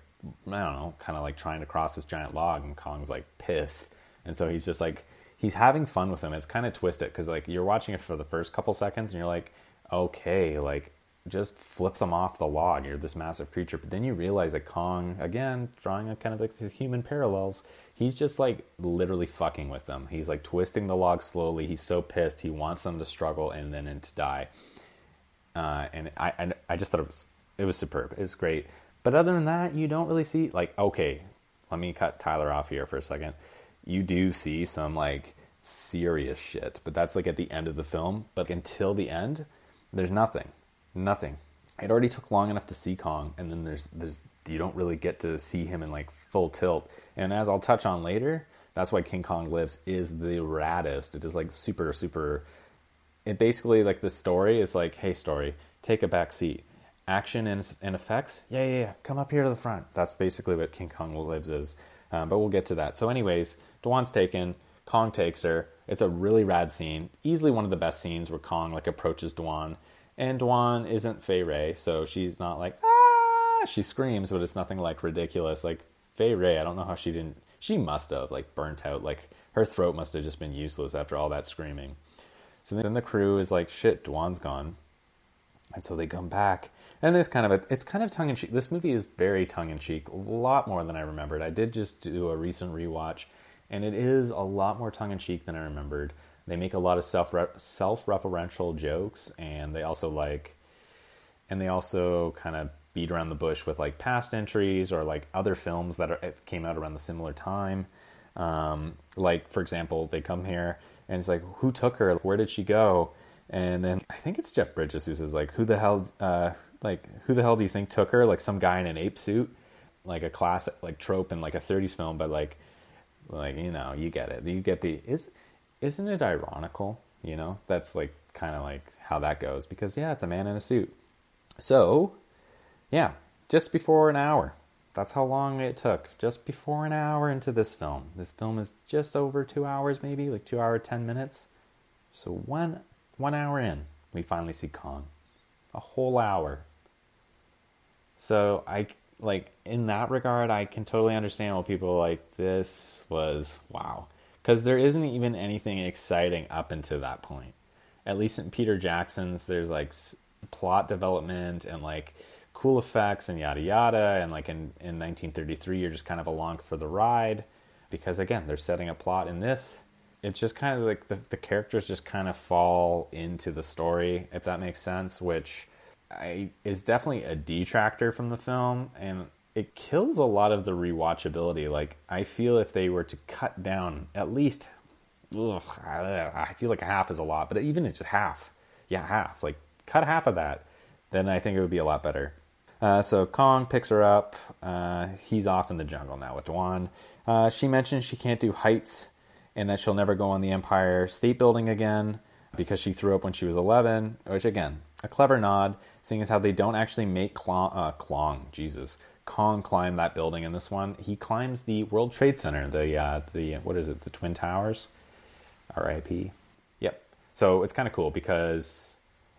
I don't know, kind of like trying to cross this giant log, and Kong's like pissed, and so he's just like, he's having fun with him. It's kind of twisted because, like, you're watching it for the first couple seconds and you're like, okay, like, just flip them off the log, you're this massive creature. But then you realize that Kong, again, drawing a kind of like the human parallels, he's just like literally fucking with them. He's like twisting the log slowly. He's so pissed, he wants them to struggle and then to die. And I just thought it was superb. It's great. But other than that, you don't really see, like, okay, let me cut Tyler off here for a second. You do see some, like, serious shit, but that's, like, at the end of the film. But until the end, there's nothing. Nothing. It already took long enough to see Kong, and then there's you don't really get to see him in, like, full tilt. And as I'll touch on later, that's why King Kong Lives is the raddest. It is, like, super, super... It basically, like, the story is like, hey, story, take a back seat. Action and effects, yeah, come up here to the front. That's basically what King Kong Lives is, but we'll get to that. So anyways, Dwan's taken, Kong takes her. It's a really rad scene, easily one of the best scenes, where Kong, like, approaches Dwan, and Dwan isn't Fay Wray, so she's not like, ah, she screams, but it's nothing like ridiculous. Like, Fay Wray, I don't know how she didn't, she must have, like, burnt out, like, her throat must have just been useless after all that screaming. So then the crew is like, shit, Dwan's gone. And so they come back, and there's kind of it's kind of tongue-in-cheek. This movie is very tongue-in-cheek, a lot more than I remembered. I did just do a recent rewatch, and it is a lot more tongue-in-cheek than I remembered. They make a lot of self-referential jokes, and they also kind of beat around the bush with, like, past entries or, like, other films that came out around the similar time. Like, for example, they come here, and it's like, who took her? Where did she go? And then I think it's Jeff Bridges who says, like, who the hell do you think took her? Like, some guy in an ape suit, like a classic, like, trope in, like, a 30s film. But like, you know, you get it. You get the, isn't it ironical? You know, that's, like, kind of like how that goes, because, yeah, it's a man in a suit. So yeah, just before an hour, that's how long it took, just before an hour into this film. This film is just over 2 hours, maybe like 2 hours, 10 minutes. So one hour in, we finally see Kong. A whole hour. So, I, like, in that regard, I can totally understand why people are like, this was wow. Because there isn't even anything exciting up until that point. At least in Peter Jackson's, there's, like, plot development and, like, cool effects and yada yada. And, like, in 1933, you're just kind of along for the ride. Because, again, they're setting a plot in this. It's just kind of like the characters just kind of fall into the story, if that makes sense, which is definitely a detractor from the film, and it kills a lot of the rewatchability. Like, I feel if they were to cut down at least, I feel like half is a lot, but even it's just half. Yeah, half. Like, cut half of that, then I think it would be a lot better. So Kong picks her up. He's off in the jungle now with Dwan. She mentions she can't do heights, and that she'll never go on the Empire State Building again because she threw up when she was 11, which, again, a clever nod, seeing as how they don't actually make Kong climb that building in this one. He climbs the World Trade Center, the Twin Towers, RIP. Yep. So it's kind of cool because,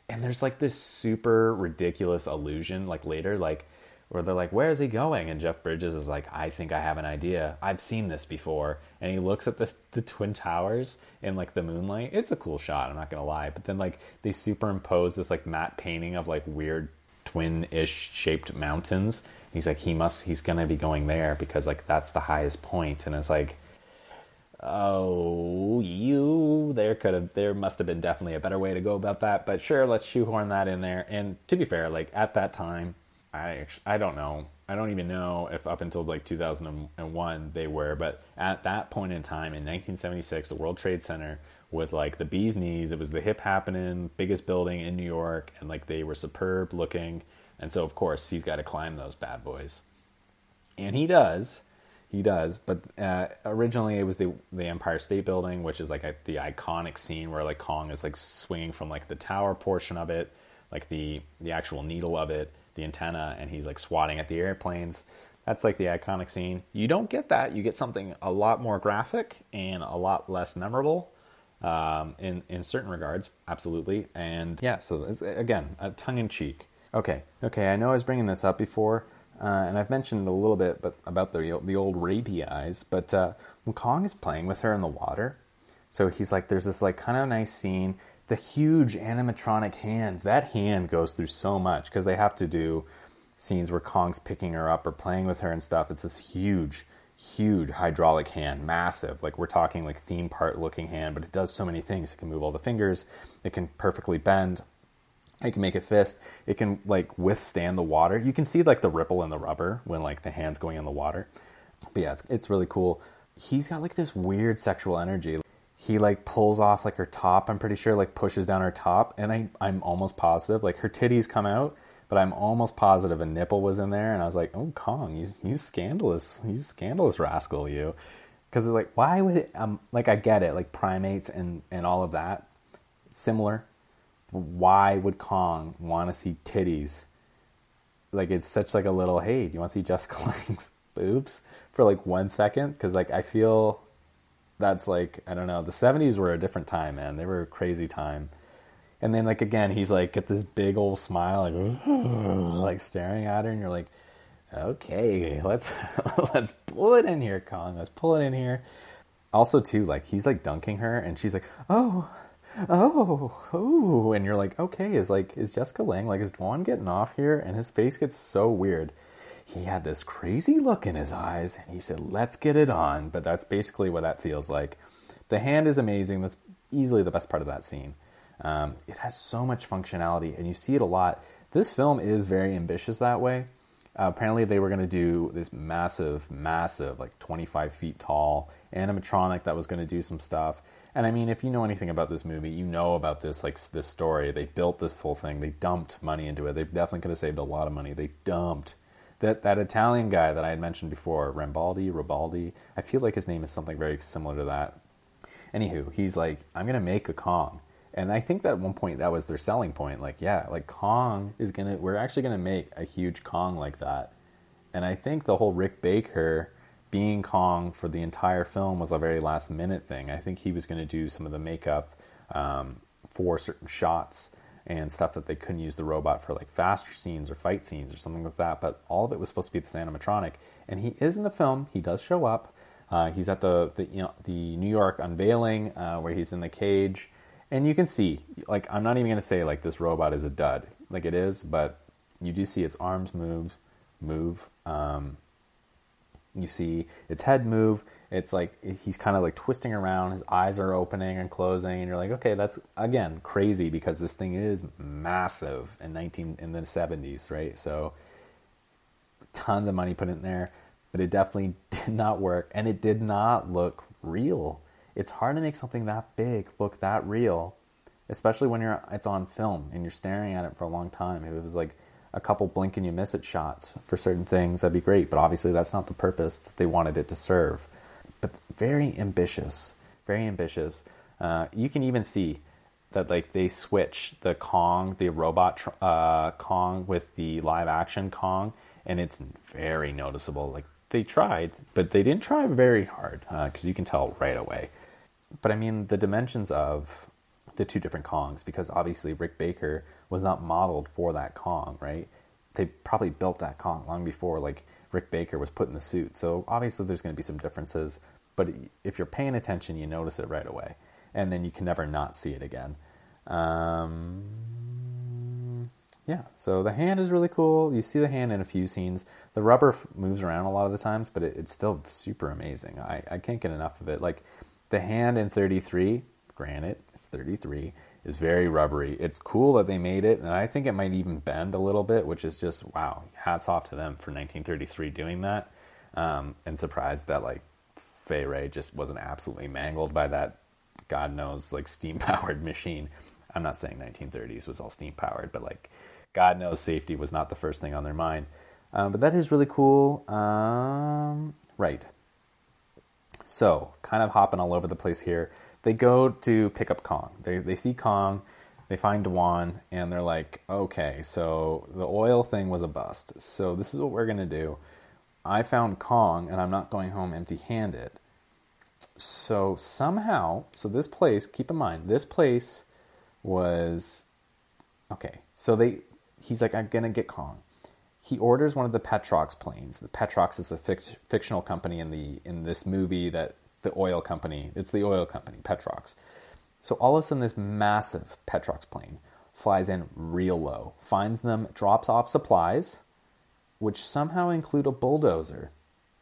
and there's, like, this super ridiculous allusion, like, later, like, where they're like, where is he going? And Jeff Bridges is like, I think I have an idea. I've seen this before. And he looks at the Twin Towers in, like, the moonlight. It's a cool shot, I'm not going to lie. But then, like, they superimpose this, like, matte painting of, like, weird twin-ish shaped mountains. And he's like, he's going to be going there because, like, that's the highest point. And it's like, There must have been definitely a better way to go about that, but sure, let's shoehorn that in there. And to be fair, like at that time, I don't even know if up until like 2001 they were, but at that point in time in 1976, the World Trade Center was like the bee's knees. It was the hip happening, biggest building in New York, and like they were superb looking. And so of course he's got to climb those bad boys, and he does, but originally it was the Empire State Building, which is like the iconic scene where like Kong is like swinging from like the tower portion of it, like the actual needle of it, the antenna, and he's like swatting at the airplanes. That's like the iconic scene. You don't get that. You get something a lot more graphic and a lot less memorable in certain regards, absolutely. And yeah, so again, tongue-in-cheek. Okay, I know I was bringing this up before, and I've mentioned a little bit about the old rapey eyes, but when Kong is playing with her in the water, so he's like, there's this like kind of nice scene, the huge animatronic hand, that hand goes through so much, because they have to do scenes where Kong's picking her up or playing with her and stuff. It's this huge hydraulic hand, massive, like we're talking like theme park looking hand, but it does so many things. It can move all the fingers, it can perfectly bend, it can make a fist, it can like withstand the water. You can see like the ripple in the rubber when like the hand's going in the water. But yeah, it's really cool. He's got like this weird sexual energy. He like pulls off like her top, I'm pretty sure, like pushes down her top, and I'm almost positive like her titties come out, but I'm almost positive a nipple was in there. And I was like, oh Kong, you scandalous rascal, you. Because it's like, why would it, like I get it, like primates and all of that, similar. Why would Kong want to see titties? Like it's such like a little, hey, do you want to see Jessica Lange's boobs for like 1 second? Because like I feel that's like, I don't know, the 70s were a different time, man. They were a crazy time. And then like again, he's like got this big old smile, like staring at her, and you're like, okay, let's pull it in here, Kong. Let's pull it in here. Also too, like he's like dunking her, and she's like, oh, and you're like, okay, is Jessica Lange, like, is Dwan getting off here? And his face gets so weird. He had this crazy look in his eyes, and he said, let's get it on. But that's basically what that feels like. The hand is amazing. That's easily the best part of that scene. It has so much functionality, and you see it a lot. This film is very ambitious that way. Apparently they were going to do this massive, like 25 feet tall animatronic that was going to do some stuff. And I mean, if you know anything about this movie, you know about this, like this story. They built this whole thing. They dumped money into it. They definitely could have saved a lot of money. They dumped that Italian guy that I had mentioned before, Rambaldi. I feel like his name is something very similar to that. Anywho, he's like, I'm going to make a Kong. And I think that at one point that was their selling point. Like, yeah, like Kong is we're actually going to make a huge Kong like that. And I think the whole Rick Baker being Kong for the entire film was a very last minute thing. I think he was going to do some of the makeup for certain shots and stuff that they couldn't use the robot for, like faster scenes or fight scenes or something like that. But all of it was supposed to be this animatronic, and he is in the film. He does show up. He's at the New York unveiling where he's in the cage, and you can see, like, I'm not even going to say like this robot is a dud, like it is, but you do see its arms move. You see its head move. It's like he's kind of like twisting around. His eyes are opening and closing, and you're like, okay, that's again crazy because this thing is massive in the 70s, right? So tons of money put in there, but it definitely did not work, and it did not look real. It's hard to make something that big look that real, especially when it's on film and you're staring at it for a long time. It was like a couple blink and you miss it shots for certain things, that'd be great, but obviously that's not the purpose that they wanted it to serve. But very ambitious. You can even see that like they switch the Kong, the robot Kong with the live action Kong, and it's very noticeable. Like they tried, but they didn't try very hard, because you can tell right away. But I mean, the dimensions of the two different Kongs, because obviously Rick Baker was not modeled for that Kong, right? They probably built that Kong long before like Rick Baker was put in the suit. So obviously there's going to be some differences, but if you're paying attention, you notice it right away, and then you can never not see it again. Yeah, so the hand is really cool. You see the hand in a few scenes. The rubber moves around a lot of the times, but it's still super amazing. I can't get enough of it. Like The hand in 33, granted, it's 33, is very rubbery. It's cool that they made it, and I think it might even bend a little bit, which is just, wow, hats off to them for 1933 doing that. And surprised that, like, Fay Wray just wasn't absolutely mangled by that, God knows, like, steam-powered machine. I'm not saying 1930s was all steam-powered, but, like, God knows safety was not the first thing on their mind. But that is really cool. Right. So, kind of hopping all over the place here. They go to pick up Kong. They see Kong, they find Dwan, and they're like, okay, so the oil thing was a bust. So this is what we're going to do. I found Kong, and I'm not going home empty-handed. So somehow, so this place, keep in mind, this place was, okay, so he's like, I'm going to get Kong. He orders one of the Petrox planes. The Petrox is a fictional company in this movie that the oil company, it's the oil company, Petrox. So all of a sudden this massive Petrox plane flies in real low, finds them, drops off supplies, which somehow include a bulldozer.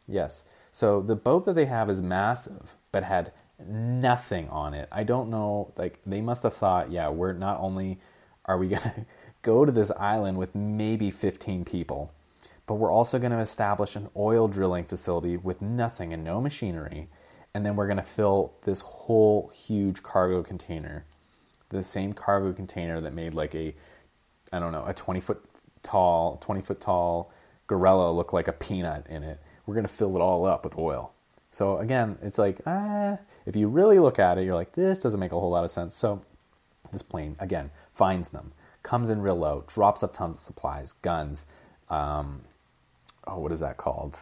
Yes. So the boat that they have is massive, but had nothing on it. I don't know, like they must have thought, yeah, we're not only are we going to go to this island with maybe 15 people, but we're also going to establish an oil drilling facility with nothing and no machinery. And then we're going to fill this whole huge cargo container, the same cargo container that made like a, I don't know, a 20 foot tall gorilla look like a peanut in it. We're going to fill it all up with oil. So again, it's like, if you really look at it, you're like, this doesn't make a whole lot of sense. So this plane, again, finds them, comes in real low, drops up tons of supplies, guns. What is that called?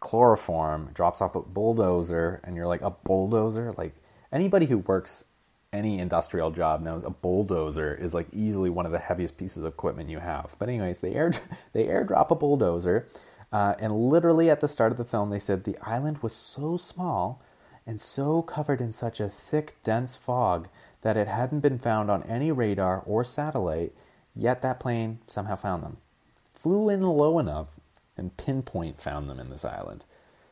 Chloroform, drops off a bulldozer, and you're like, a bulldozer? Like, anybody who works any industrial job knows a bulldozer is like easily one of the heaviest pieces of equipment you have. But anyways, they airdrop a bulldozer, and literally at the start of the film, they said the island was so small and so covered in such a thick, dense fog that it hadn't been found on any radar or satellite, yet that plane somehow found them. Flew in low enough and pinpoint found them in this island.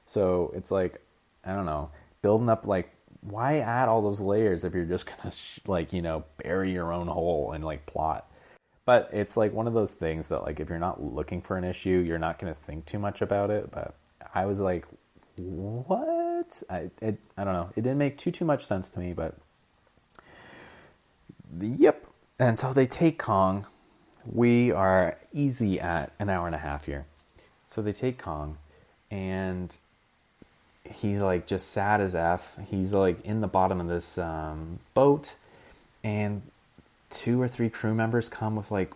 So it's like, I don't know, building up, like, why add all those layers if you're just gonna bury your own hole and like plot? But it's like one of those things that, like, if you're not looking for an issue, you're not gonna think too much about it. But I was like, what? I don't know. It didn't make too much sense to me, but yep. And so they take Kong. We are easy at an hour and a half here. So they take Kong, and he's, like, just sad as F. He's, like, in the bottom of this boat, and 2 or 3 crew members come with, like,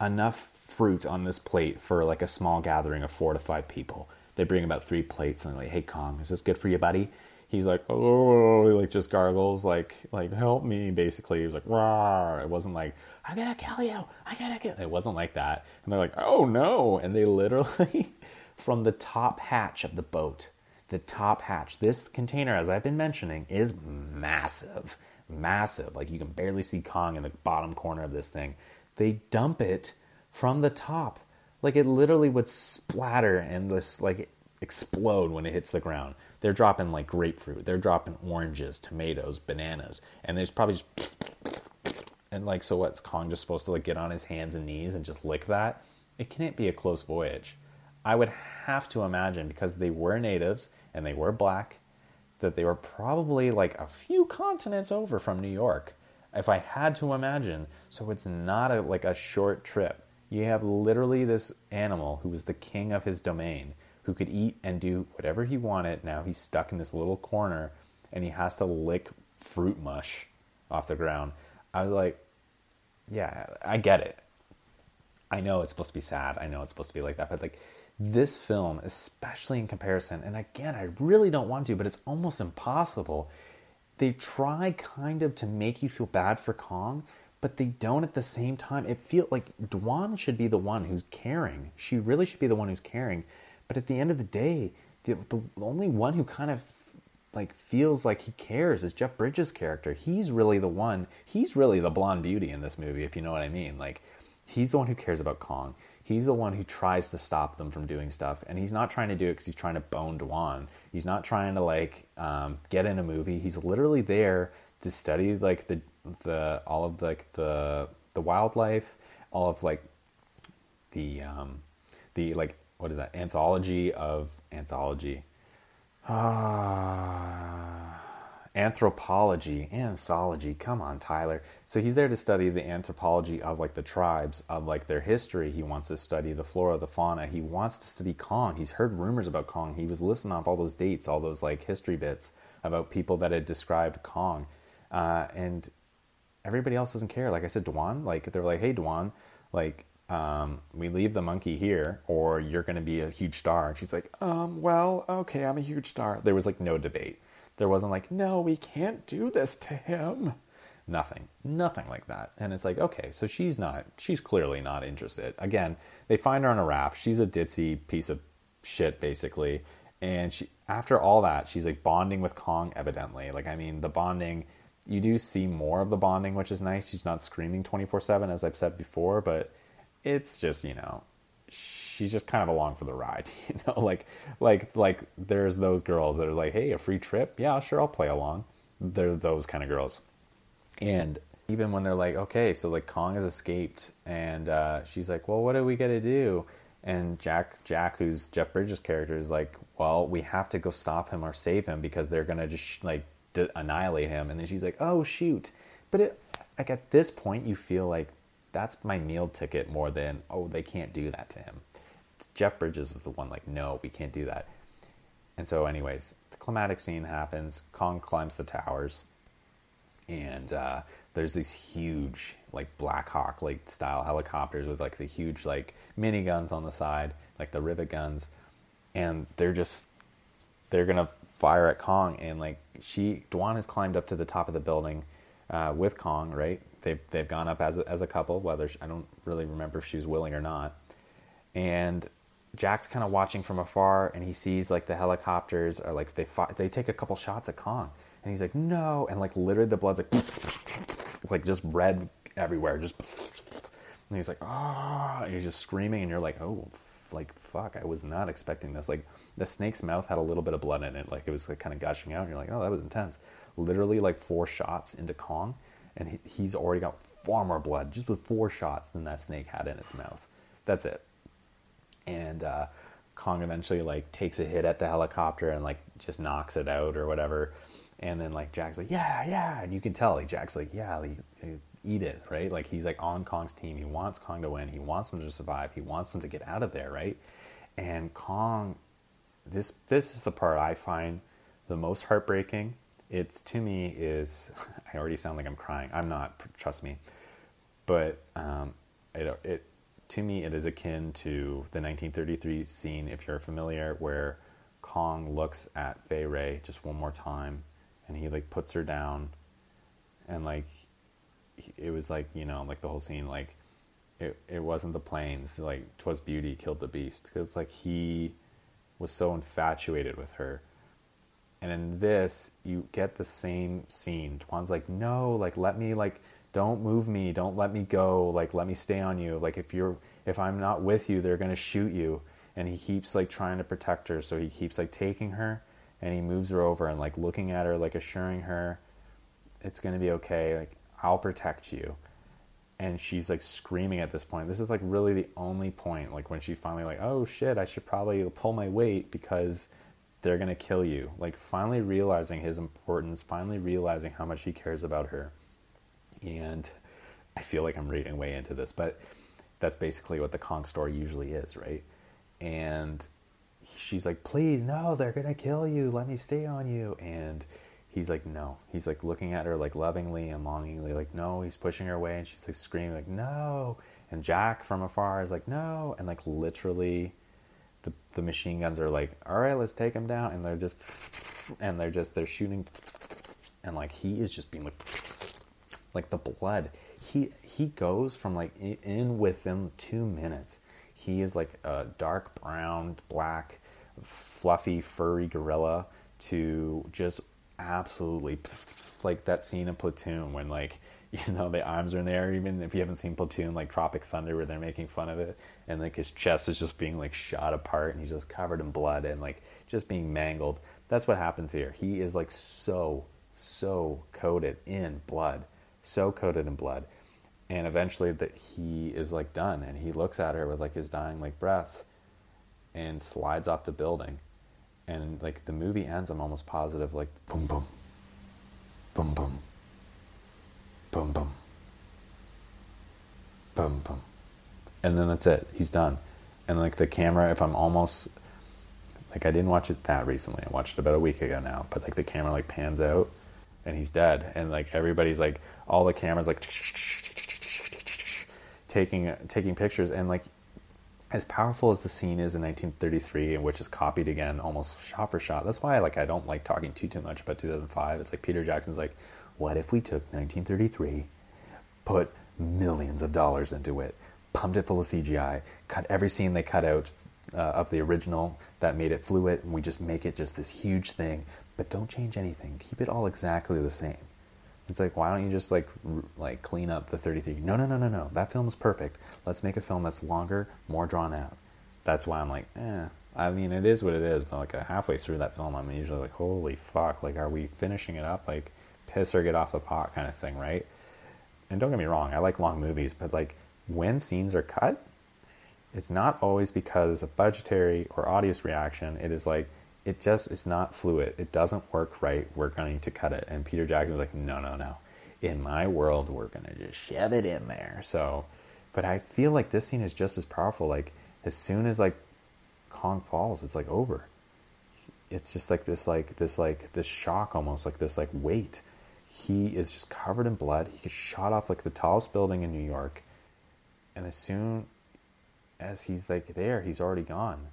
enough fruit on this plate for, like, a small gathering of 4 to 5 people. They bring about 3 plates, and they're like, hey, Kong, is this good for you, buddy? He's like, oh, he, like, just gargles, like help me, basically. He was like, rawr. It wasn't like, I'm gonna kill you, I gotta kill you. It wasn't like that. And they're like, oh no. And they literally, from the top hatch of the boat, the top hatch, this container, as I've been mentioning, is massive, massive. Like, you can barely see Kong in the bottom corner of this thing. They dump it from the top. Like, it literally would splatter and just, like, explode when it hits the ground. They're dropping, like, grapefruit. They're dropping oranges, tomatoes, bananas. And there's probably just... And, like, so what's Kong just supposed to, like, get on his hands and knees and just lick that? It can't be a close voyage. I would have to imagine, because they were natives and they were black, that they were probably, like, a few continents over from New York, if I had to imagine. So it's not, a short trip. You have literally this animal who was the king of his domain, who could eat and do whatever he wanted. Now he's stuck in this little corner, and he has to lick fruit mush off the ground. I was like, yeah, I get it. I know it's supposed to be sad. I know it's supposed to be like that. But, like, this film, especially in comparison, and again, I really don't want to, but it's almost impossible. They try kind of to make you feel bad for Kong, but they don't at the same time. It feels like Dwan should be the one who's caring. She really should be the one who's caring. But at the end of the day, the only one who kind of, like, feels like he cares is Jeff Bridges' character. He's really the one. He's really the blonde beauty in this movie, if you know what I mean. Like, he's the one who cares about Kong. He's the one who tries to stop them from doing stuff, and he's not trying to do it because he's trying to bone Dwan. He's not trying to get in a movie. He's literally there to study all of the wildlife, all of anthropology. Come on, Tyler. So he's there to study the anthropology of the tribes, of their history. He wants to study the flora, the fauna. He wants to study Kong. He's heard rumors about Kong. He was listening off all those dates, all those history bits about people that had described Kong. And everybody else doesn't care. Like I said, Dwan, they're like, hey, Dwan, we leave the monkey here or you're going to be a huge star. And she's like, well, okay, I'm a huge star. There was no debate. There wasn't no, we can't do this to him. Nothing like that. And it's okay, so she's clearly not interested. Again, they find her on a raft. She's a ditzy piece of shit, basically. And she, after all that, she's bonding with Kong, evidently. The bonding, you do see more of the bonding, which is nice. She's not screaming 24/7, as I've said before, but it's just, she's just kind of along for the ride, there's those girls that are hey, a free trip. Yeah, sure. I'll play along. They're those kind of girls. And even when they're okay, so Kong has escaped and, she's well, what do we got to do? And Jack, who's Jeff Bridges' character is well, we have to go stop him or save him because they're going to just annihilate him. And then she's oh shoot. But it, at this point you feel that's my meal ticket more than, oh, they can't do that to him. Jeff Bridges is the one no, we can't do that. And so anyways, the climatic scene happens. Kong climbs the towers. And there's these huge Black Hawk style helicopters with the huge miniguns on the side, the rivet guns. And they're going to fire at Kong. And Dwan has climbed up to the top of the building with Kong, right? They've gone up as a couple, whether I don't really remember if she was willing or not. And Jack's kind of watching from afar, and he sees the helicopters are they take a couple shots at Kong, and he's no, and literally the blood's just red everywhere, just, and he's ah, and he's just screaming, and you're oh, fuck, I was not expecting this. The snake's mouth had a little bit of blood in it, it was kind of gushing out, and you're oh, that was intense. Literally 4 shots into Kong. And he's already got far more blood just with 4 shots than that snake had in its mouth. That's it. And Kong eventually takes a hit at the helicopter and just knocks it out or whatever. And then Jack's yeah. And you can tell Jack's yeah, eat it, right? He's on Kong's team. He wants Kong to win. He wants him to survive. He wants him to get out of there, right? And Kong, this is the part I find the most heartbreaking. It's, to me, is, I already sound like I'm crying. I'm not, trust me. But it to me, it is akin to the 1933 scene, if you're familiar, where Kong looks at Fay Wray just one more time, and he, puts her down, and, it was, the whole scene, it wasn't the plains, 'twas beauty killed the beast. 'Cause, he was so infatuated with her. And in this, you get the same scene. Dwan's no, let me, don't move me. Don't let me go. Let me stay on you. If I'm not with you, they're going to shoot you. And he keeps, trying to protect her. So he keeps, taking her. And he moves her over and, looking at her, assuring her, it's going to be okay. I'll protect you. And she's, screaming at this point. This is, really the only point. When she finally, oh, shit, I should probably pull my weight because they're going to kill you. Finally realizing his importance, finally realizing how much he cares about her. And I feel like I'm reading way into this, but that's basically what the Kong story usually is, right? And she's please, no, they're going to kill you. Let me stay on you. And he's no. He's looking at her lovingly and longingly, no. He's pushing her away, and she's screaming, no. And Jack from afar is no. And literally... The machine guns are all right, let's take him down. And they're shooting. And he is just being the blood. He goes from in within 2 minutes. He is a dark brown, black, fluffy, furry gorilla to just absolutely that scene in Platoon when you know, the arms are in there. Even if you haven't seen Platoon, like Tropic Thunder, where they're making fun of it, and like his chest is just being like shot apart, and he's just covered in blood and like just being mangled. That's what happens here. He is like so coated in blood, and eventually that he is like done, and he looks at her with like his dying like breath, and slides off the building, and like the movie ends. I'm almost positive, like boom boom, boom boom. Boom, boom. Boom, boom. And then that's it. He's done. And, like, the camera, if I'm almost... Like, I didn't watch it that recently. I watched it about a week ago now. But, like, the camera, like, pans out. And he's dead. And, like, everybody's, like... All the cameras, like... Taking pictures. And, like, as powerful as the scene is in 1933, and which is copied again almost shot for shot. That's why, like, I don't like talking too much about 2005. It's like Peter Jackson's, like... What if we took 1933, put millions of dollars into it, pumped it full of CGI, cut every scene they cut out of the original that made it fluid, and we just make it just this huge thing, but don't change anything. Keep it all exactly the same. It's like, why don't you just like clean up the 33? No. That film is perfect. Let's make a film that's longer, more drawn out. That's why I'm like, I mean, it is what it is, but like halfway through that film, I'm usually like, holy fuck, like, are we finishing it up? Like, piss or get off the pot kind of thing, right? And don't get me wrong, I like long movies, but like when scenes are cut, it's not always because of budgetary or audience reaction. It is like, it just is not fluid. It doesn't work right. We're going to cut it. And Peter Jackson was like, no. In my world, we're going to just shove it in there. So, but I feel like this scene is just as powerful. Like as soon as like Kong falls, it's like over. It's just like this shock almost, like this like weight. He is just covered in blood. He gets shot off like the tallest building in New York. And as soon as he's like there, he's already gone.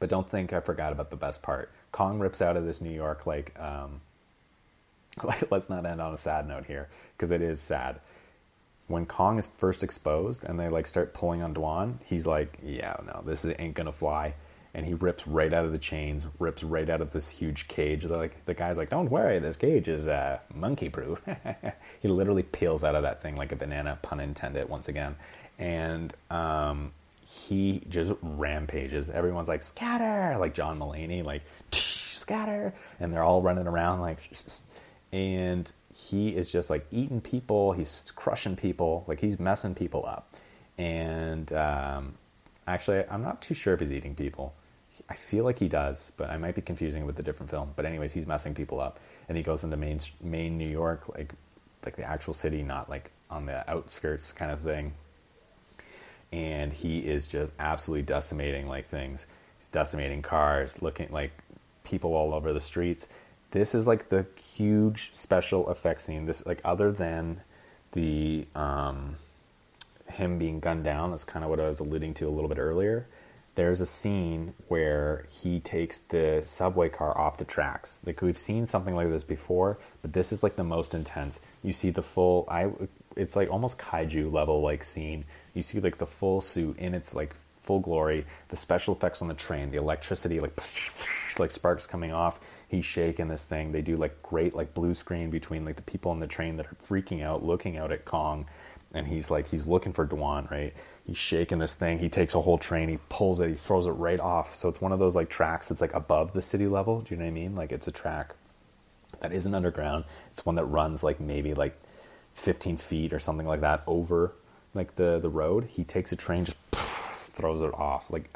But don't think I forgot about the best part. Kong rips out of this New York like... let's not end on a sad note here, because it is sad. When Kong is first exposed and they like start pulling on Dwan, he's like, yeah, no, this ain't gonna fly. And he rips right out of the chains, rips right out of this huge cage. Like the guy's like, don't worry, this cage is monkey-proof. He literally peels out of that thing like a banana, pun intended, once again. And he just rampages. Everyone's like, scatter! Like John Mulaney, like, scatter! And they're all running around like... And he is just like eating people. He's crushing people. Like he's messing people up. And actually, I'm not too sure if he's eating people. I feel like he does, but I might be confusing it with a different film. But anyways, he's messing people up, and he goes into main New York, like the actual city, not like on the outskirts kind of thing. And he is just absolutely decimating like things. He's decimating cars, looking like people all over the streets. This is like the huge special effects scene. This like other than the him being gunned down. That's kind of what I was alluding to a little bit earlier. There's a scene where he takes the subway car off the tracks. Like we've seen something like this before, but this is like the most intense. You see the full, it's like almost kaiju level like scene. You see like the full suit in its like full glory, the special effects on the train, the electricity, like sparks coming off. He's shaking this thing. They do like great like blue screen between like the people on the train that are freaking out, looking out at Kong. And he's like, he's looking for Dwan, right? He's shaking this thing. He takes a whole train. He pulls it. He throws it right off. So it's one of those like tracks that's like above the city level. Do you know what I mean? Like it's a track that isn't underground. It's one that runs like maybe like 15 feet or something like that over like the road. He takes a train, just throws it off. Like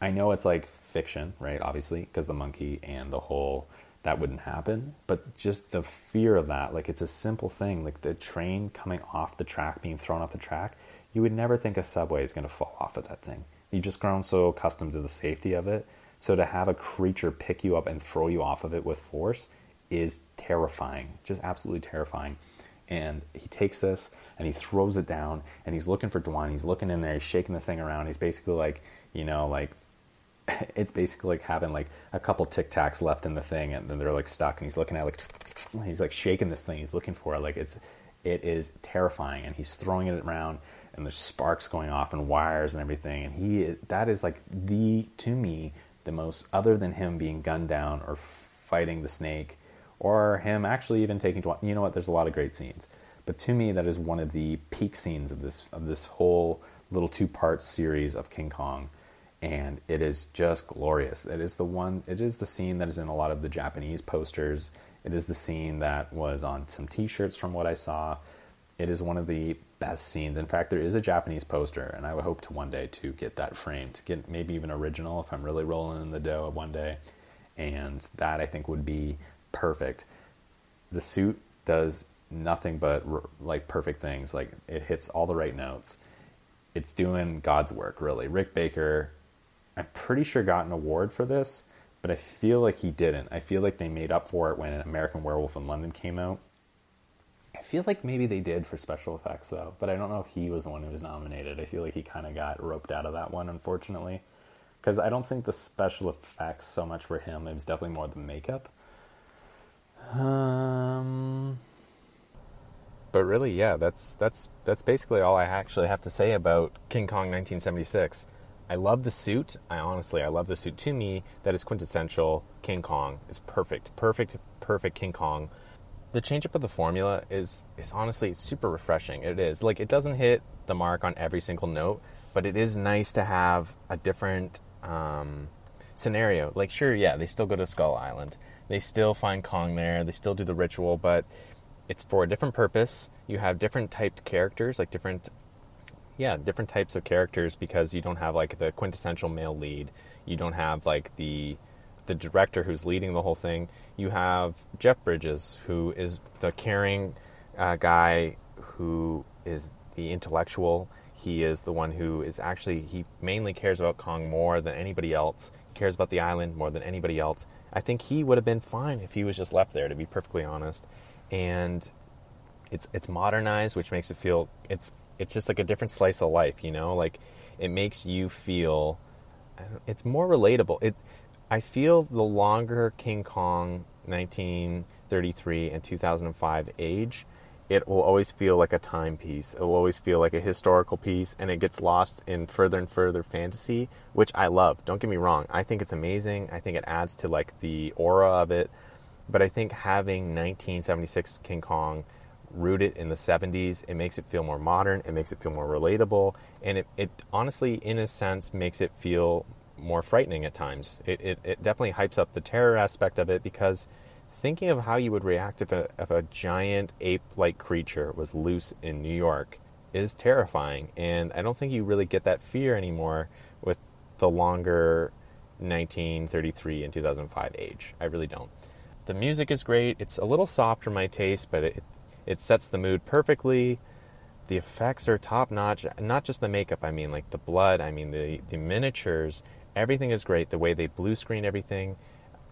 I know it's like fiction, right? Obviously, because the monkey and the whole... that wouldn't happen, but just the fear of that, like it's a simple thing, like the train coming off the track, being thrown off the track, you would never think a subway is going to fall off of that thing. You've just grown so accustomed to the safety of it, so to have a creature pick you up and throw you off of it with force is terrifying, just absolutely terrifying. And he takes this and he throws it down, and he's looking for Dwan, he's looking in there, he's shaking the thing around, he's basically like, you know, like it's basically like having like a couple Tic Tacs left in the thing, and then they're like stuck, and he's looking at like, he's like shaking this thing, he's looking for it, like it is terrifying. And he's throwing it around, and there's sparks going off and wires and everything. And that is like the, to me, the most, other than him being gunned down or fighting the snake or him actually even taking Dwan. You know what? There's a lot of great scenes, but to me, that is one of the peak scenes of this whole little two-part series of King Kong, and it is just glorious. It is the one. It is the scene that is in a lot of the Japanese posters. It is the scene that was on some T-shirts, from what I saw. It is one of the best scenes. In fact, there is a Japanese poster, and I would hope to one day to get that framed, get maybe even original if I'm really rolling in the dough one day. And that, I think, would be perfect. The suit does nothing but like perfect things. Like, it hits all the right notes. It's doing God's work, really. Rick Baker, I'm pretty sure, got an award for this, but I feel like he didn't. I feel like they made up for it when American Werewolf in London came out. I feel like maybe they did for special effects, though, but I don't know if he was the one who was nominated. I feel like he kind of got roped out of that one, unfortunately, because I don't think the special effects so much were him. It was definitely more the makeup. But really, yeah, that's basically all I actually have to say about King Kong 1976. I love the suit. I love the suit. To me, that is quintessential King Kong. It's perfect. Perfect King Kong. The change-up of the formula is honestly super refreshing. It is. Like, it doesn't hit the mark on every single note, but it is nice to have a different scenario. Like, sure, yeah, they still go to Skull Island. They still find Kong there. They still do the ritual, but it's for a different purpose. You have different typed characters, like different types of characters, because you don't have like the quintessential male lead. You don't have like the director who's leading the whole thing. You have Jeff Bridges, who is the caring guy, who is the intellectual. He is the one who is actually, he mainly cares about Kong more than anybody else. He cares about the island more than anybody else. I think he would have been fine if he was just left there, to be perfectly honest. And it's modernized, which makes it feel it's just like a different slice of life, you know? Like, it makes you feel... It's more relatable. I feel the longer King Kong 1933 and 2005 age, it will always feel like a timepiece. It will always feel like a historical piece, and it gets lost in further and further fantasy, which I love. Don't get me wrong. I think it's amazing. I think it adds to, like, the aura of it. But I think having 1976 King Kong rooted in the 70s, it makes it feel more modern, it makes it feel more relatable, and it honestly, in a sense, makes it feel more frightening at times. It definitely hypes up the terror aspect of it, because thinking of how you would react if a giant ape-like creature was loose in New York is terrifying, and I don't think you really get that fear anymore with the longer 1933 and 2005 age. I really don't. The music is great. It's a little soft for my taste, but it sets the mood perfectly. The effects are top-notch. Not just the makeup, I mean, like the blood, I mean, the miniatures. Everything is great. The way they blue screen everything,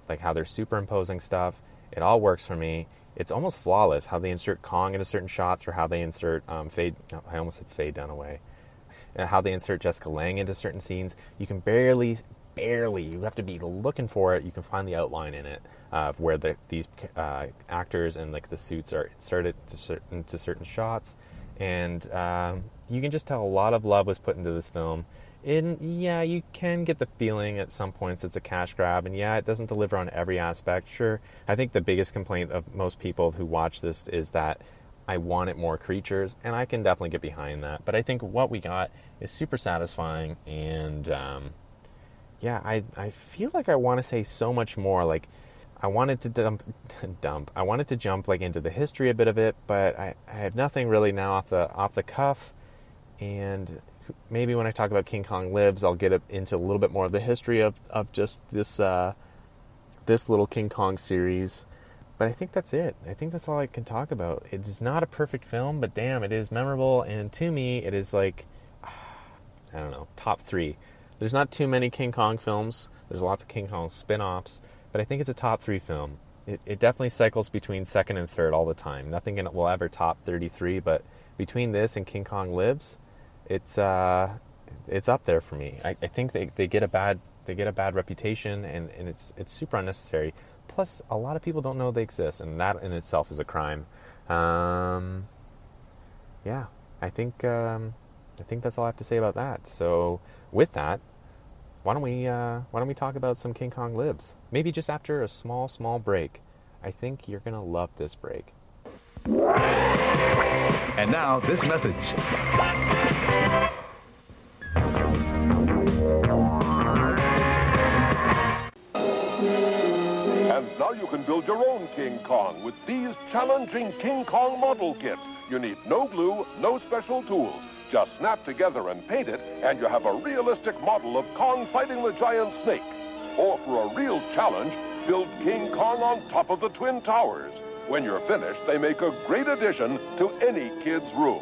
like how they're superimposing stuff. It all works for me. It's almost flawless how they insert Kong into certain shots, or how they insert Faye Dunaway. How they insert Jessica Lange into certain scenes. You can barely, you have to be looking for it. You can find the outline in it. Of where these actors and like the suits are inserted to certain shots, and you can just tell a lot of love was put into this film. And yeah, you can get the feeling at some points it's a cash grab, and yeah, it doesn't deliver on every aspect. Sure, I think the biggest complaint of most people who watch this is that I wanted more creatures, and I can definitely get behind that. But I think what we got is super satisfying, and yeah, I feel like I want to say so much more. Like, I wanted to I wanted to jump like into the history a bit of it, but I have nothing really now off the cuff. And maybe when I talk about King Kong Lives, I'll get into a little bit more of the history of just this little King Kong series. But I think that's it. I think that's all I can talk about. It is not a perfect film, but damn, it is memorable. And to me, it is like, I don't know, top three. There's not too many King Kong films. There's lots of King Kong spin-offs. But I think it's a top three film. It definitely cycles between second and third all the time. Nothing in it will ever top 33, but between this and King Kong Lives, it's up there for me. I think they get a bad reputation, and it's super unnecessary. Plus, a lot of people don't know they exist, and that in itself is a crime. Yeah, I think that's all I have to say about that. So with that, why don't we talk about some King Kong Lives? Maybe just after a small break. I think you're going to love this break. And now, this message. And now you can build your own King Kong with these challenging King Kong model kits. You need no glue, no special tools. Just snap together and paint it, and you have a realistic model of Kong fighting the giant snake. Or for a real challenge, build King Kong on top of the Twin Towers. When you're finished, they make a great addition to any kid's room.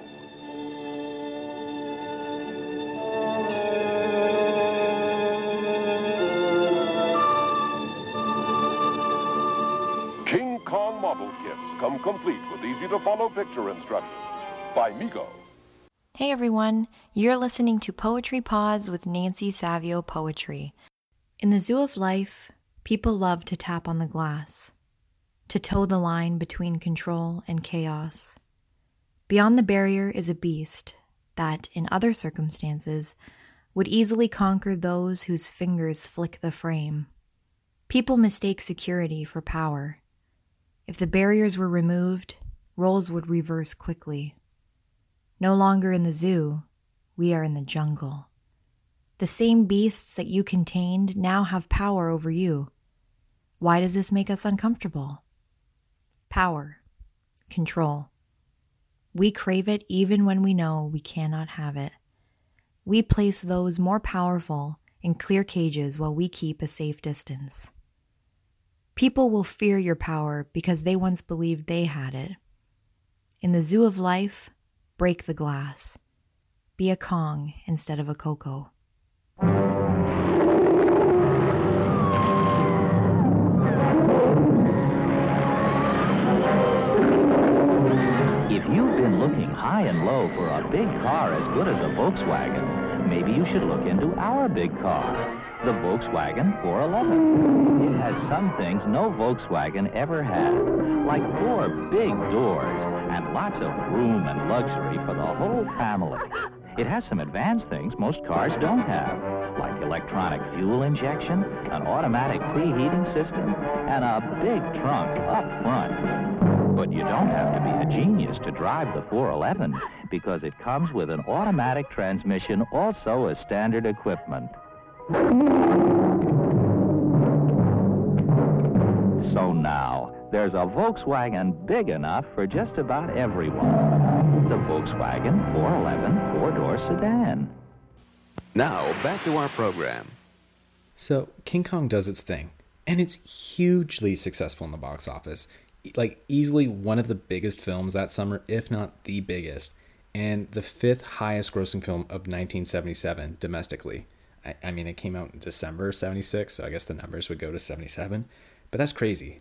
King Kong model kits come complete with easy-to-follow picture instructions by Mego. Hey everyone, you're listening to Poetry Pause with Nancy Savio Poetry. In the zoo of life, people love to tap on the glass, to toe the line between control and chaos. Beyond the barrier is a beast that, in other circumstances, would easily conquer those whose fingers flick the frame. People mistake security for power. If the barriers were removed, roles would reverse quickly. No longer in the zoo, we are in the jungle. The same beasts that you contained now have power over you. Why does this make us uncomfortable? Power. Control. We crave it even when we know we cannot have it. We place those more powerful in clear cages while we keep a safe distance. People will fear your power because they once believed they had it. In the zoo of life, break the glass. Be a Kong instead of a Coco. If you've been looking high and low for a big car as good as a Volkswagen, maybe you should look into our big car, the Volkswagen 411. It has some things no Volkswagen ever had, like 4 big doors and lots of room and luxury for the whole family. It has some advanced things most cars don't have, like electronic fuel injection, an automatic preheating system, and a big trunk up front. But you don't have to be a genius to drive the 411, because it comes with an automatic transmission, also as standard equipment. So now, there's a Volkswagen big enough for just about everyone. The Volkswagen 411 four-door sedan. Now, back to our program. So, King Kong does its thing, and it's hugely successful in the box office. Like, easily one of the biggest films that summer, if not the biggest, and the 5th highest grossing film of 1977 domestically. I mean, it came out in December 76, so I guess the numbers would go to 77, but that's crazy.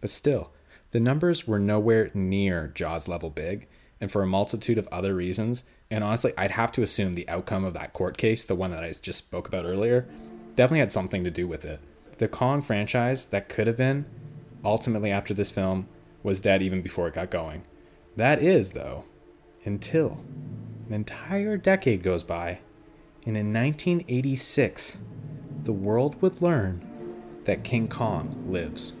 But still, the numbers were nowhere near Jaws level big, and for a multitude of other reasons, and honestly, I'd have to assume the outcome of that court case, the one that I just spoke about earlier, definitely had something to do with it. The Kong franchise that could have been, ultimately after this film, was dead even before it got going. That is, though, until an entire decade goes by, and in 1986, the world would learn that King Kong lives.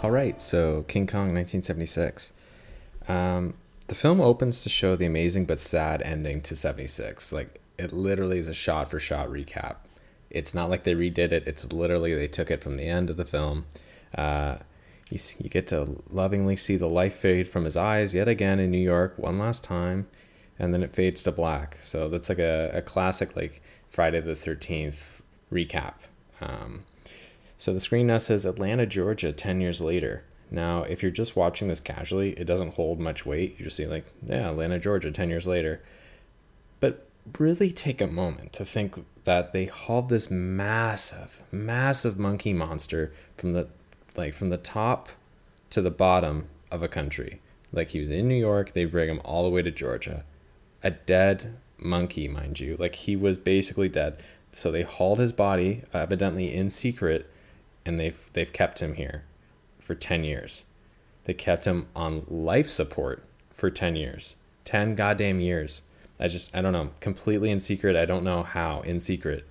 All right, so King Kong, 1976. The film opens to show the amazing but sad ending to 76. Like, it literally is a shot-for-shot recap. It's not like they redid it. It's literally they took it from the end of the film. You get to lovingly see the light fade from his eyes yet again in New York one last time, and then it fades to black. So that's like a classic, like, Friday the 13th recap. So the screen now says Atlanta, Georgia, 10 years later. Now, if you're just watching this casually, it doesn't hold much weight. You just see like, yeah, Atlanta, Georgia, 10 years later. But really take a moment to think that they hauled this massive, massive monkey monster from the top to the bottom of a country. Like, he was in New York, they bring him all the way to Georgia. A dead monkey, mind you. Like, he was basically dead. So they hauled his body, evidently in secret, and they've kept him here for 10 years. They kept him on life support for 10 years. 10 goddamn years. I don't know. Completely in secret. I don't know how in secret.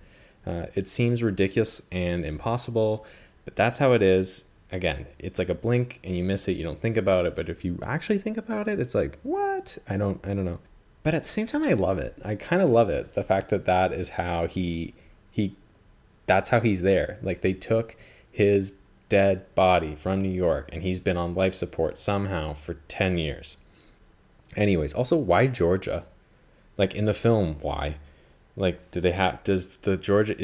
It seems ridiculous and impossible, but that's how it is. Again, it's like a blink and you miss it. You don't think about it, but if you actually think about it, it's like, what? I don't know. But at the same time, I love it. I kind of love it. The fact that is how that's how he's there. Like, they took his dead body from New York and he's been on life support somehow for 10 years. Anyways, also, why Georgia? Like, in the film, why? Like, is the Georgia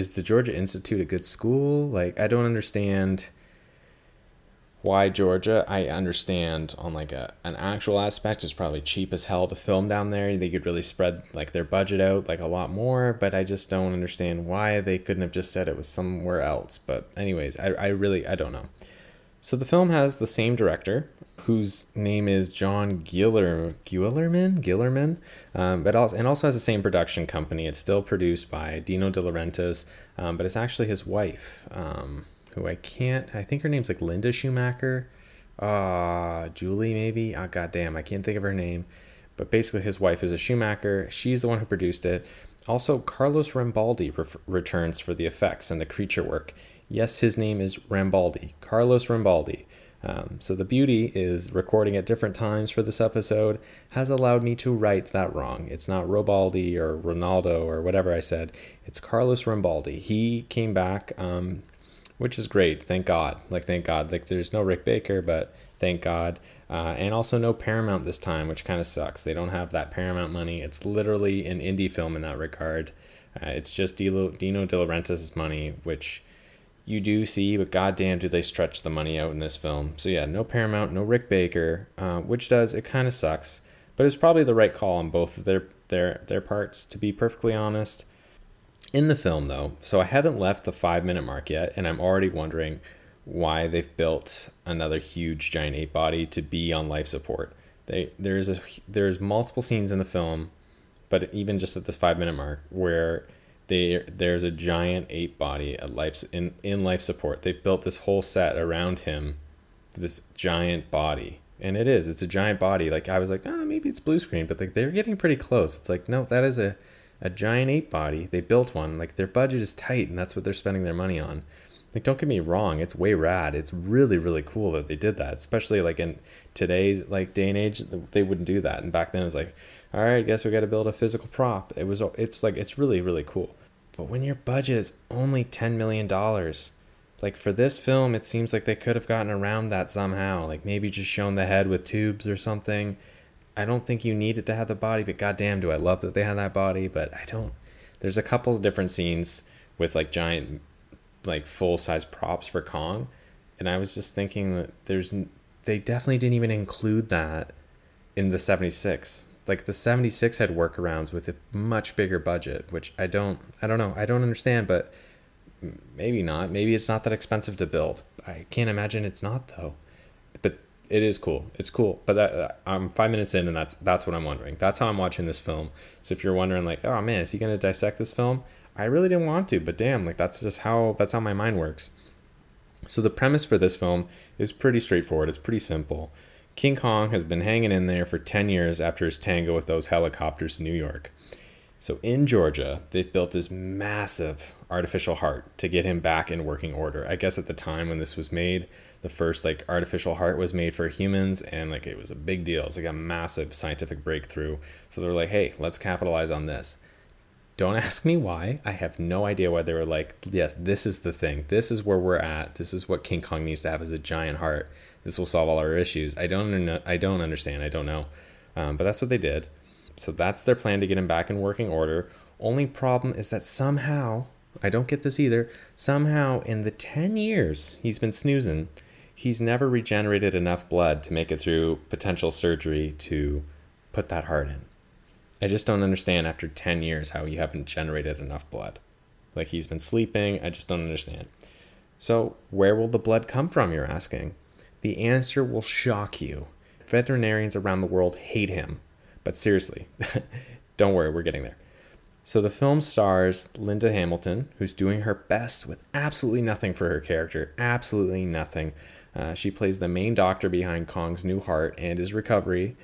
Institute a good school? Like, I don't understand why Georgia. I understand on like an actual aspect, it's probably cheap as hell to film down there. They could really spread like their budget out like a lot more, but I just don't understand why they couldn't have just said it was somewhere else. But anyways, I don't know. So the film has the same director, whose name is John Guillermin. It also has the same production company. It's still produced by Dino De Laurentiis, but it's actually his wife, who I think her name's like Linda Schumacher, Julie maybe. Oh, goddamn, I can't think of her name. But basically his wife is a Schumacher. She's the one who produced it. Also, Carlos Rambaldi returns for the effects and the creature work. Yes, his name is Rambaldi, Carlos Rambaldi. So the beauty is recording at different times for this episode has allowed me to right that wrong. It's not Robaldi or Ronaldo or whatever I said. It's Carlos Rambaldi. He came back, which is great. Thank God. Like, thank God. Like, there's no Rick Baker, but thank God. And also no Paramount this time, which kind of sucks. They don't have that Paramount money. It's literally an indie film in that regard. It's just Dino De Laurentiis' money, which you do see, but goddamn, do they stretch the money out in this film. So yeah, no Paramount, no Rick Baker, it kind of sucks, but it's probably the right call on both of their parts, to be perfectly honest. In the film though, so I haven't left the 5-minute mark yet, and I'm already wondering why they've built another huge giant ape body to be on life support. There's multiple scenes in the film, but even just at this 5-minute mark where there's a giant ape body at in life support. They've built this whole set around him, this giant body, and it's a giant body. Like, I was like, maybe it's blue screen, but like, they're getting pretty close. It's like, no, that is a giant ape body. They built one. Like, their budget is tight, and that's what they're spending their money on. Like, don't get me wrong, it's way rad. It's really, really cool that they did that, especially like in today's like day and age. They wouldn't do that, and back then it was like, all right, I guess we got to build a physical prop. It's really, really cool. But when your budget is only $10 million, like, for this film, it seems like they could have gotten around that somehow. Like, maybe just shown the head with tubes or something. I don't think you needed to have the body, but goddamn, do I love that they had that body. But I don't. There's a couple different scenes with like giant, like full-size props for Kong, and I was just thinking that they definitely didn't even include that in the 76. Like, the 76 had workarounds with a much bigger budget, which I don't know. I don't understand, but maybe not. Maybe it's not that expensive to build. I can't imagine it's not, though. But it is cool. It's cool. But I'm 5 minutes in, and that's what I'm wondering. That's how I'm watching this film. So if you're wondering, like, oh, man, is he going to dissect this film? I really didn't want to, but damn, like, that's how my mind works. So the premise for this film is pretty straightforward. It's pretty simple. King Kong has been hanging in there for 10 years after his tango with those helicopters in New York. So in Georgia, they've built this massive artificial heart to get him back in working order. I guess at the time when this was made, the first like artificial heart was made for humans, and like, it was a big deal. It's like a massive scientific breakthrough. So they're like, hey, let's capitalize on this. Don't ask me why. I have no idea why they were like, yes, this is the thing. This is where we're at. This is what King Kong needs to have, is a giant heart. This will solve all our issues. I don't understand. I don't know. But that's what they did. So that's their plan to get him back in working order. Only problem is that somehow, I don't get this either. Somehow, in the 10 years he's been snoozing, he's never regenerated enough blood to make it through potential surgery to put that heart in. I just don't understand after 10 years how you haven't generated enough blood. Like, he's been sleeping. I just don't understand. So where will the blood come from, you're asking? The answer will shock you. Veterinarians around the world hate him. But seriously, don't worry, we're getting there. So the film stars Linda Hamilton, who's doing her best with absolutely nothing for her character. Absolutely nothing. She plays the main doctor behind Kong's new heart and his recovery.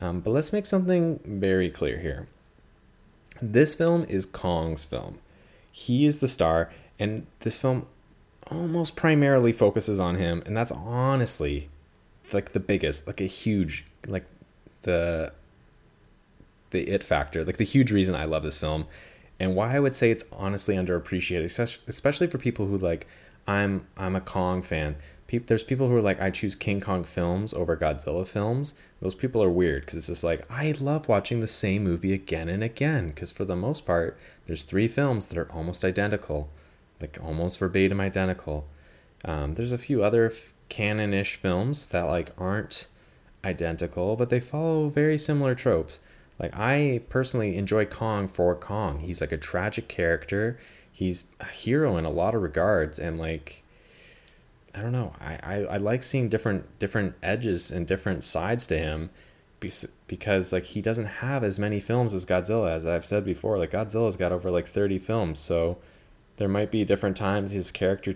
But let's make something very clear here. This film is Kong's film. He is the star, and this film almost primarily focuses on him, and that's honestly like the biggest, like a huge, like the it factor, like the huge reason I love this film, and why I would say it's honestly underappreciated, especially for people who like, I'm a Kong fan. There's people who are like, I choose King Kong films over Godzilla films. Those people are weird because it's just like, I love watching the same movie again and again because for the most part, there's three films that are almost identical, like almost verbatim identical. There's a few other canon-ish films that like aren't identical, but they follow very similar tropes. Like, I personally enjoy Kong for Kong. He's like a tragic character. He's a hero in a lot of regards, and like, I don't know. I like seeing different edges and different sides to him because like he doesn't have as many films as Godzilla. As I've said before, like Godzilla's got over like 30 films. So there might be different times his character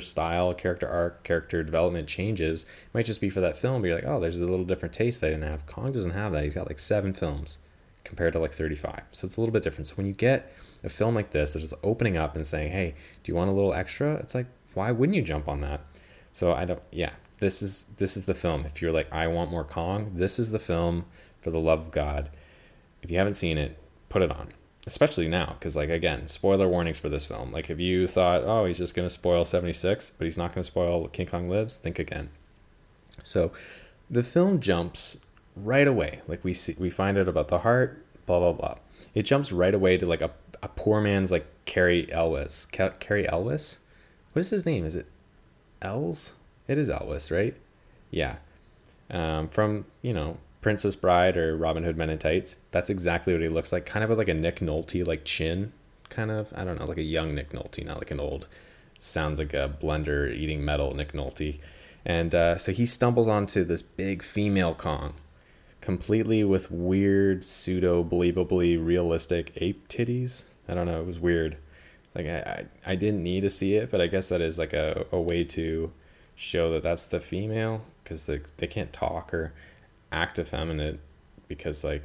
style, character arc, character development changes. It might just be for that film. But you're like, oh, there's a little different taste that I didn't have. Kong doesn't have that. He's got like 7 films compared to like 35. So it's a little bit different. So when you get a film like this that is opening up and saying, hey, do you want a little extra? It's like, why wouldn't you jump on that? So I don't, yeah, this is the film. If you're like, I want more Kong, this is the film for the love of God. If you haven't seen it, put it on, especially now. Cause like, again, spoiler warnings for this film. Like if you thought, oh, he's just going to spoil 76, but he's not going to spoil King Kong Lives, think again. So the film jumps right away. Like we find out about the heart, blah, blah, blah. It jumps right away to like a poor man's like Carrie Elwes. What is his name? Is it Els? It is Elwes, right? Yeah. From, you know, Princess Bride or Robin Hood Men in Tights. That's exactly what he looks like. Kind of with like a Nick Nolte, like chin, kind of. I don't know, like a young Nick Nolte, not like an old, sounds like a blender eating metal Nick Nolte. And so he stumbles onto this big female Kong, completely with weird, pseudo-believably realistic ape titties. I don't know, it was weird. Like I didn't need to see it, but I guess that is like a way to show that that's the female because they can't talk or act effeminate because like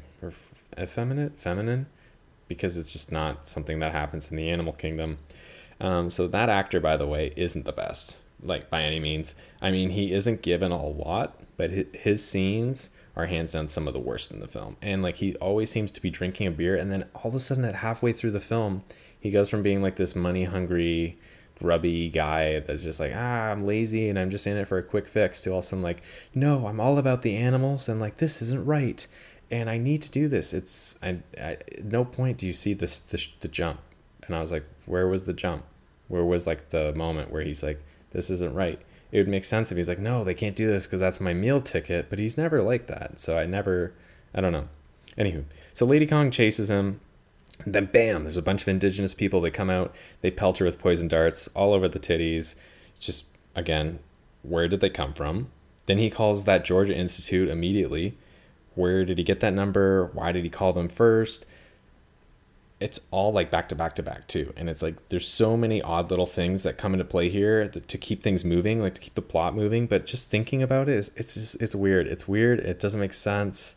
feminine because it's just not something that happens in the animal kingdom. So that actor, by the way, isn't the best, like by any means. I mean, he isn't given a lot, but his scenes are hands down some of the worst in the film. And like he always seems to be drinking a beer, and then all of a sudden at halfway through the film, he goes from being like this money hungry, grubby guy that's just like, I'm lazy and I'm just in it for a quick fix, to all of a sudden like, no, I'm all about the animals and like this isn't right and I need to do this. It's I at no point do you see the jump. And I was like, where was the jump? Where was like the moment where he's like, this isn't right? It would make sense if he's like, no, they can't do this because that's my meal ticket. But he's never like that. So I don't know. Anywho, so Lady Kong chases him. And then bam, there's a bunch of indigenous people. They come out, they pelt her with poison darts all over the titties. Just, again, where did they come from? Then he calls that Georgia Institute immediately. Where did he get that number? Why did he call them first? It's all like back to back to back too. And it's like, there's so many odd little things that come into play here to keep things moving, like to keep the plot moving. But just thinking about it, it's weird. It's weird. It doesn't make sense.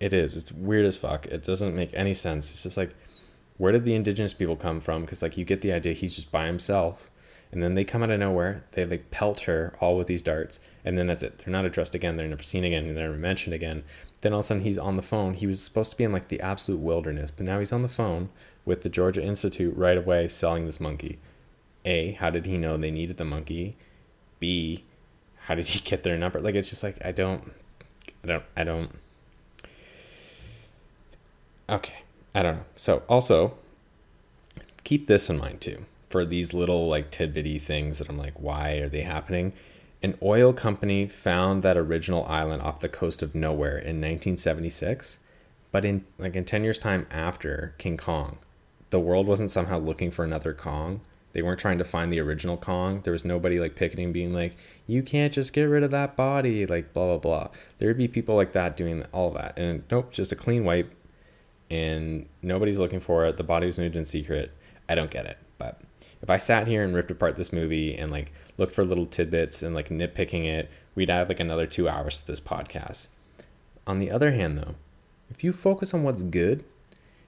It's weird as fuck. It doesn't make any sense. It's just like, where did the indigenous people come from? Because like you get the idea he's just by himself, and then they come out of nowhere. They like pelt her all with these darts, and then that's it. They're not addressed again. They're never seen again. They're never mentioned again. Then all of a sudden he's on the phone. He was supposed to be in like the absolute wilderness, but now he's on the phone with the Georgia Institute right away selling this monkey. A, how did he know they needed the monkey? B, how did he get their number? Like, it's just like, I don't. Okay, I don't know. So also, keep this in mind too, for these little like tidbitty things that I'm like, why are they happening? An oil company found that original island off the coast of nowhere in 1976, but in 10 years time after King Kong, the world wasn't somehow looking for another Kong. They weren't trying to find the original Kong. There was nobody like picketing, being like, you can't just get rid of that body, like blah, blah, blah. There'd be people like that doing all that. And nope, just a clean wipe. And nobody's looking for it. The body was moved in secret. I don't get it. But if I sat here and ripped apart this movie and like looked for little tidbits and like nitpicking it, we'd add like another 2 hours to this podcast. On the other hand though, if you focus on what's good,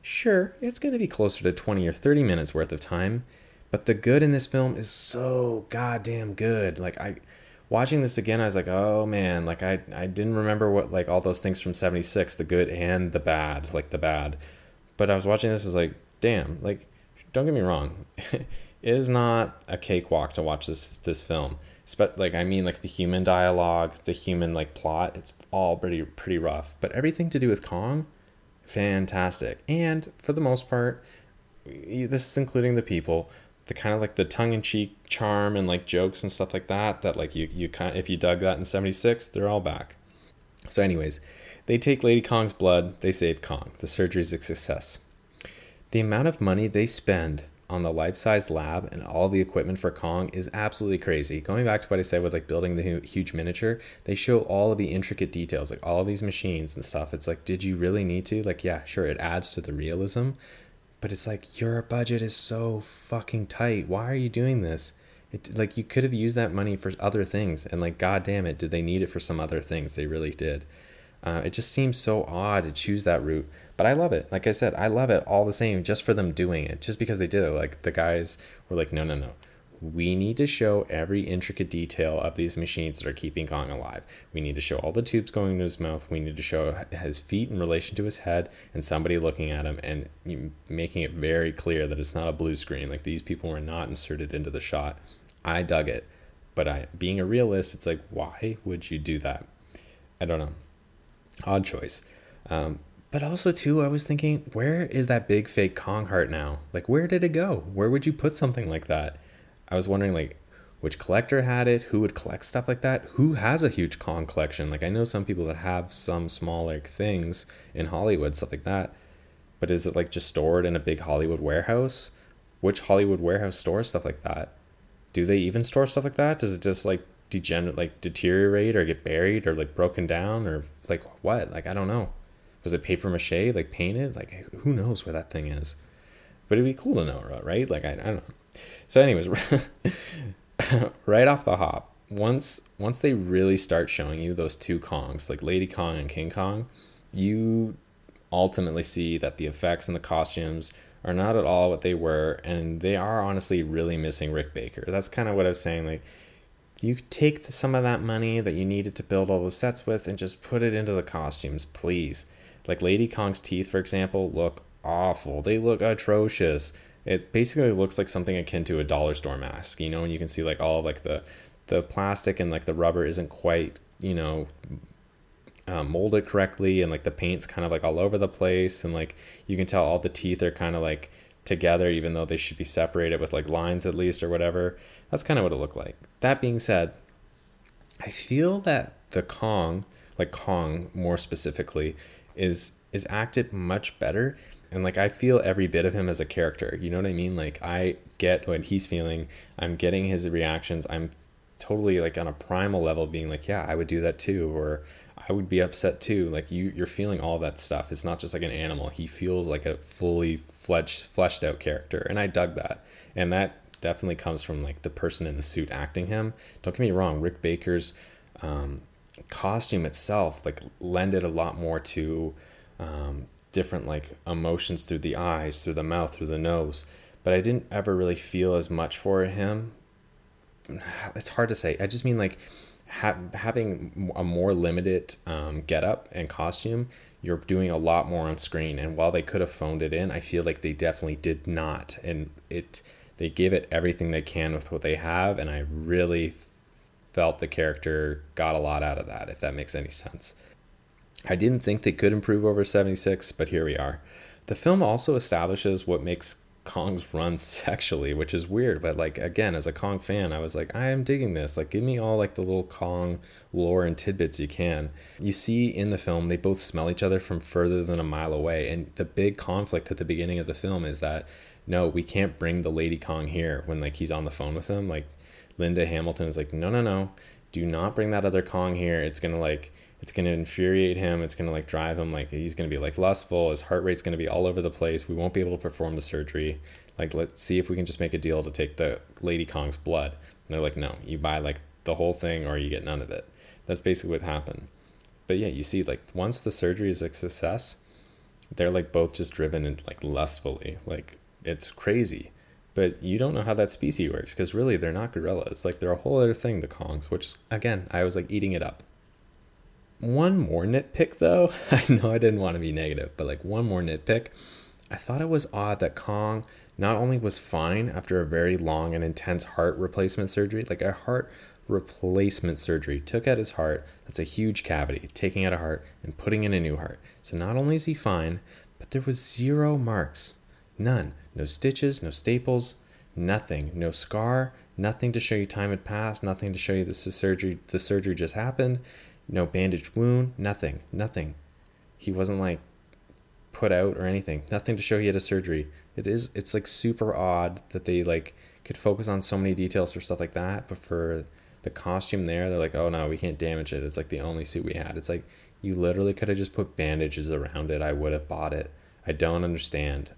sure, it's going to be closer to 20 or 30 minutes worth of time. But the good in this film is so goddamn good. Like watching this again, I was like, oh man, like I didn't remember what like all those things from 76, the good and the bad, like the bad. But I was watching this, I was like, damn, like don't get me wrong. It is not a cakewalk to watch this film. But like, I mean like the human dialogue, the human like plot, it's all pretty rough. But everything to do with Kong, fantastic. And for the most part, this is including the people, the kind of like the tongue-in-cheek charm and like jokes and stuff like that like you kind of, if you dug that in 76, they're all back. So anyways, they take Lady Kong's blood, they save Kong. The surgery's a success. The amount of money they spend on the life-size lab and all the equipment for Kong is absolutely crazy. Going back to what I said with like building the huge miniature, they show all of the intricate details, like all of these machines and stuff. It's like, did you really need to? Like, yeah, sure, it adds to the realism. But it's like, your budget is so fucking tight. Why are you doing this? It, like, you could have used that money for other things. And like, god damn it, did they need it for some other things? They really did. It just seems so odd to choose that route. But I love it. Like I said, I love it all the same just for them doing it. Just because they did it. Like, the guys were like, no. We need to show every intricate detail of these machines that are keeping Kong alive. We need to show all the tubes going into his mouth. We need to show his feet in relation to his head and somebody looking at him and making it very clear that it's not a blue screen. Like, these people were not inserted into the shot. I dug it. But being a realist, it's like, why would you do that? I don't know. Odd choice. But also, too, I was thinking, where is that big fake Kong heart now? Like, where did it go? Where would you put something like that? I was wondering, like, which collector had it? Who would collect stuff like that? Who has a huge Kong collection? Like, I know some people that have some small, like, things in Hollywood, stuff like that. But is it, like, just stored in a big Hollywood warehouse? Which Hollywood warehouse stores stuff like that? Do they even store stuff like that? Does it just, like, deteriorate or get buried or, like, broken down or, like, what? Like, I don't know. Was it paper mache, like, painted? Like, who knows where that thing is? But it'd be cool to know, right? Like, I don't know. So anyways, right off the hop, once they really start showing you those two Kongs, like Lady Kong and King Kong, you ultimately see that the effects and the costumes are not at all what they were, and they are honestly really missing Rick Baker. That's kind of what I was saying, like, you take some of that money that you needed to build all those sets with and just put it into the costumes, please. Like, Lady Kong's teeth, for example, look awful. They look atrocious. It basically looks like something akin to a dollar store mask, you know, and you can see like all like the plastic and like the rubber isn't quite, you know, molded correctly. And like the paint's kind of like all over the place. And like, you can tell all the teeth are kind of like together, even though they should be separated with like lines at least or whatever. That's kind of what it looked like. That being said, I feel that the Kong, like Kong more specifically, is acted much better. And, like, I feel every bit of him as a character. You know what I mean? Like, I get what he's feeling. I'm getting his reactions. I'm totally, like, on a primal level being like, yeah, I would do that too. Or I would be upset too. Like, you're feeling all that stuff. It's not just like an animal. He feels like a fully fleshed out character. And I dug that. And that definitely comes from, like, the person in the suit acting him. Don't get me wrong. Rick Baker's costume itself, like, lended a lot more to... different like emotions through the eyes, through the mouth, through the nose, but I didn't ever really feel as much for him. It's hard to say. I just mean like having a more limited getup and costume, you're doing a lot more on screen. And while they could have phoned it in, I feel like they definitely did not. And they give it everything they can with what they have. And I really felt the character got a lot out of that, if that makes any sense. I didn't think they could improve over 76, but here we are. The film also establishes what makes Kong's run sexually, which is weird, but like, again, as a Kong fan, I was like, I am digging this. Like, give me all like the little Kong lore and tidbits you can. You see in the film, they both smell each other from further than a mile away, and the big conflict at the beginning of the film is that, no, we can't bring the Lady Kong here, when like he's on the phone with him. Like, Linda Hamilton is like, no, do not bring that other Kong here. It's going to infuriate him. It's going to like drive him. Like, he's going to be like lustful. His heart rate's going to be all over the place. We won't be able to perform the surgery. Like, let's see if we can just make a deal to take the Lady Kong's blood. And they're like, no, you buy like the whole thing or you get none of it. That's basically what happened. But yeah, you see, like, once the surgery is a success, they're like both just driven and like lustfully. Like, it's crazy. But you don't know how that species works, because really they're not gorillas. Like, they're a whole other thing, the Kongs, which, again, I was like eating it up. One more nitpick, though. I know I didn't want to be negative, but like one more nitpick. I thought it was odd that Kong not only was fine after a very long and intense heart replacement surgery, like a heart replacement surgery, took out his heart. That's a huge cavity, taking out a heart and putting in a new heart. So not only is he fine, but there was zero marks. None. No stitches, no staples, nothing. No scar, nothing to show you time had passed, nothing to show you the surgery just happened. No bandaged wound, nothing. He wasn't like put out or anything. Nothing to show he had a surgery. It's like super odd that they like could focus on so many details for stuff like that, but for the costume there, they're like, oh no, we can't damage it. It's like the only suit we had. It's like, you literally could have just put bandages around it. I would have bought it. I don't understand.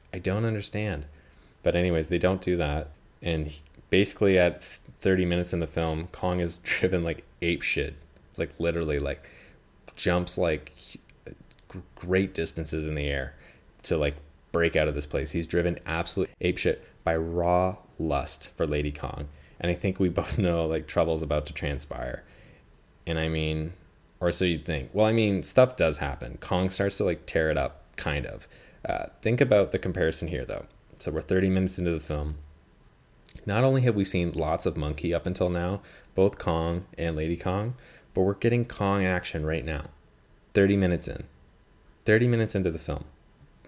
But anyways, they don't do that. And basically at 30 minutes in the film, Kong is driven like ape shit. Like, literally, like, jumps like great distances in the air to like break out of this place. He's driven absolute apeshit by raw lust for Lady Kong. And I think we both know like trouble's about to transpire. And I mean, or so you'd think. Well, I mean, stuff does happen. Kong starts to like tear it up, kind of. Think about the comparison here, though. So we're 30 minutes into the film. Not only have we seen lots of monkey up until now, both Kong and Lady Kong, but we're getting Kong action right now. 30 minutes into the film.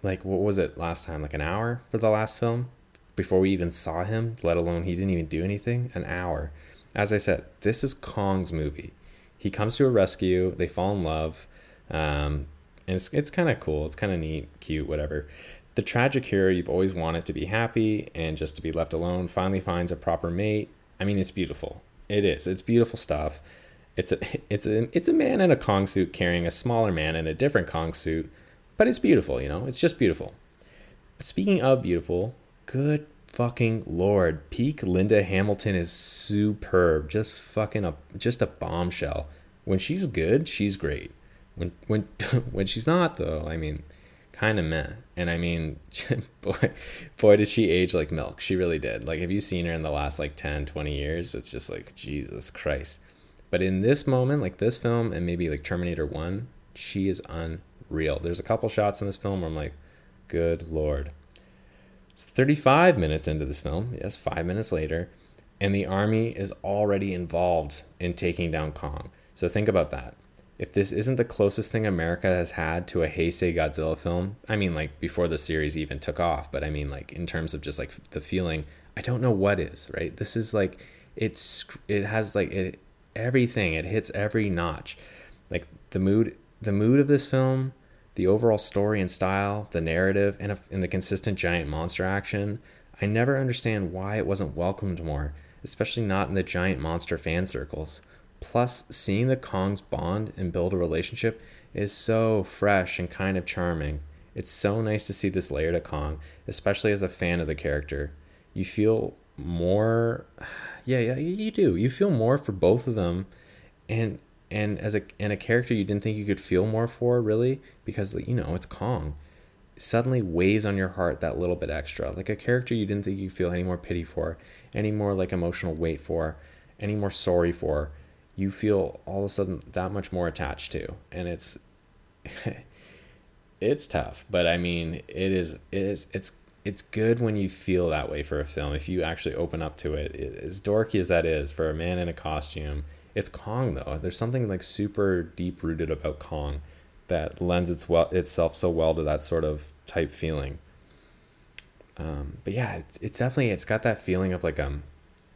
Like, what was it last time? Like an hour for the last film? Before we even saw him, let alone he didn't even do anything? An hour. As I said, this is Kong's movie. He comes to a rescue. They fall in love. And it's kind of cool. It's kind of neat, cute, whatever. The tragic hero you've always wanted to be happy and just to be left alone finally finds a proper mate. I mean, it's beautiful. It is. It's beautiful stuff. It's a man in a Kong suit carrying a smaller man in a different Kong suit, but it's beautiful, you know? It's just beautiful. Speaking of beautiful, good fucking Lord. Peak Linda Hamilton is superb. Just a bombshell. When she's good, she's great. When she's not, though, I mean, kind of meh. And I mean, boy, did she age like milk. She really did. Like, have you seen her in the last like 10, 20 years? It's just like, Jesus Christ. But in this moment, like this film and maybe like Terminator 1, she is unreal. There's a couple shots in this film where I'm like, good Lord. It's 35 minutes into this film. Yes, 5 minutes later. And the army is already involved in taking down Kong. So think about that. If this isn't the closest thing America has had to a Heisei Godzilla film, I mean, like before the series even took off, but I mean, like in terms of just like the feeling, I don't know what is, right? This is like, it has everything. It hits every notch. Like the mood of this film, the overall story and style, the narrative, and the consistent giant monster action. I never understand why it wasn't welcomed more, especially not in the giant monster fan circles. Plus, seeing the Kongs bond and build a relationship is so fresh and kind of charming. It's so nice to see this layer to Kong, especially as a fan of the character. You feel more... Yeah, you do. You feel more for both of them, and as a character you didn't think you could feel more for, really, because, you know, it's Kong. It suddenly weighs on your heart that little bit extra, like a character you didn't think you feel any more pity for, any more like emotional weight for, any more sorry for. You feel all of a sudden that much more attached to, and it's it's tough, but I mean, it's good when you feel that way for a film. If you actually open up to it, as dorky as that is for a man in a costume, it's Kong though. There's something like super deep rooted about Kong that lends itself so well to that sort of type feeling. But yeah, it's definitely, it's got that feeling of like a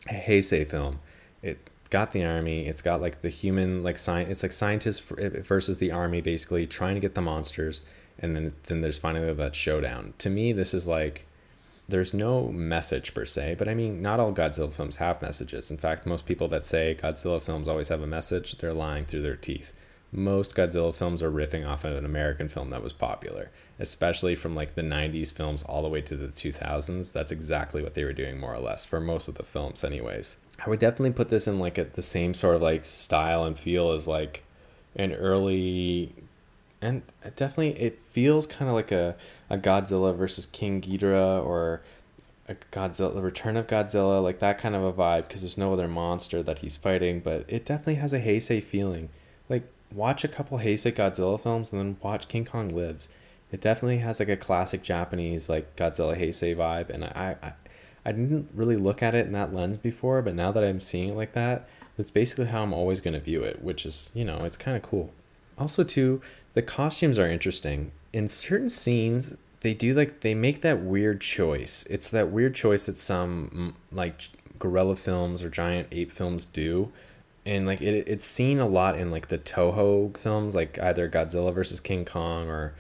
Heisei film. It got the army, it's got like the human, like it's like scientists versus the army, basically trying to get the monsters, and then there's finally that showdown. To me, this is like, there's no message per se, but I mean, not all Godzilla films have messages. In fact, most people that say Godzilla films always have a message, they're lying through their teeth. Most Godzilla films are riffing off of an American film that was popular, especially from like the 90s films all the way to the 2000s. That's exactly what they were doing, more or less, for most of the films anyways. I would definitely put this in like the same sort of like style and feel as like an early, and definitely it feels kind of like a Godzilla versus King Ghidorah, or a Godzilla, the Return of Godzilla, like that kind of a vibe, because there's no other monster that he's fighting, but it definitely has a Heisei feeling. Like, watch a couple Heisei Godzilla films and then watch King Kong Lives. It definitely has like a classic Japanese like Godzilla Heisei vibe, and I didn't really look at it in that lens before, but now that I'm seeing it like that, that's basically how I'm always going to view it, which is, you know, it's kind of cool. Also too, the costumes are interesting. In certain scenes, they make that weird choice. It's that weird choice that some like gorilla films or giant ape films do. And like it's seen a lot in like the Toho films, like either Godzilla versus King Kong or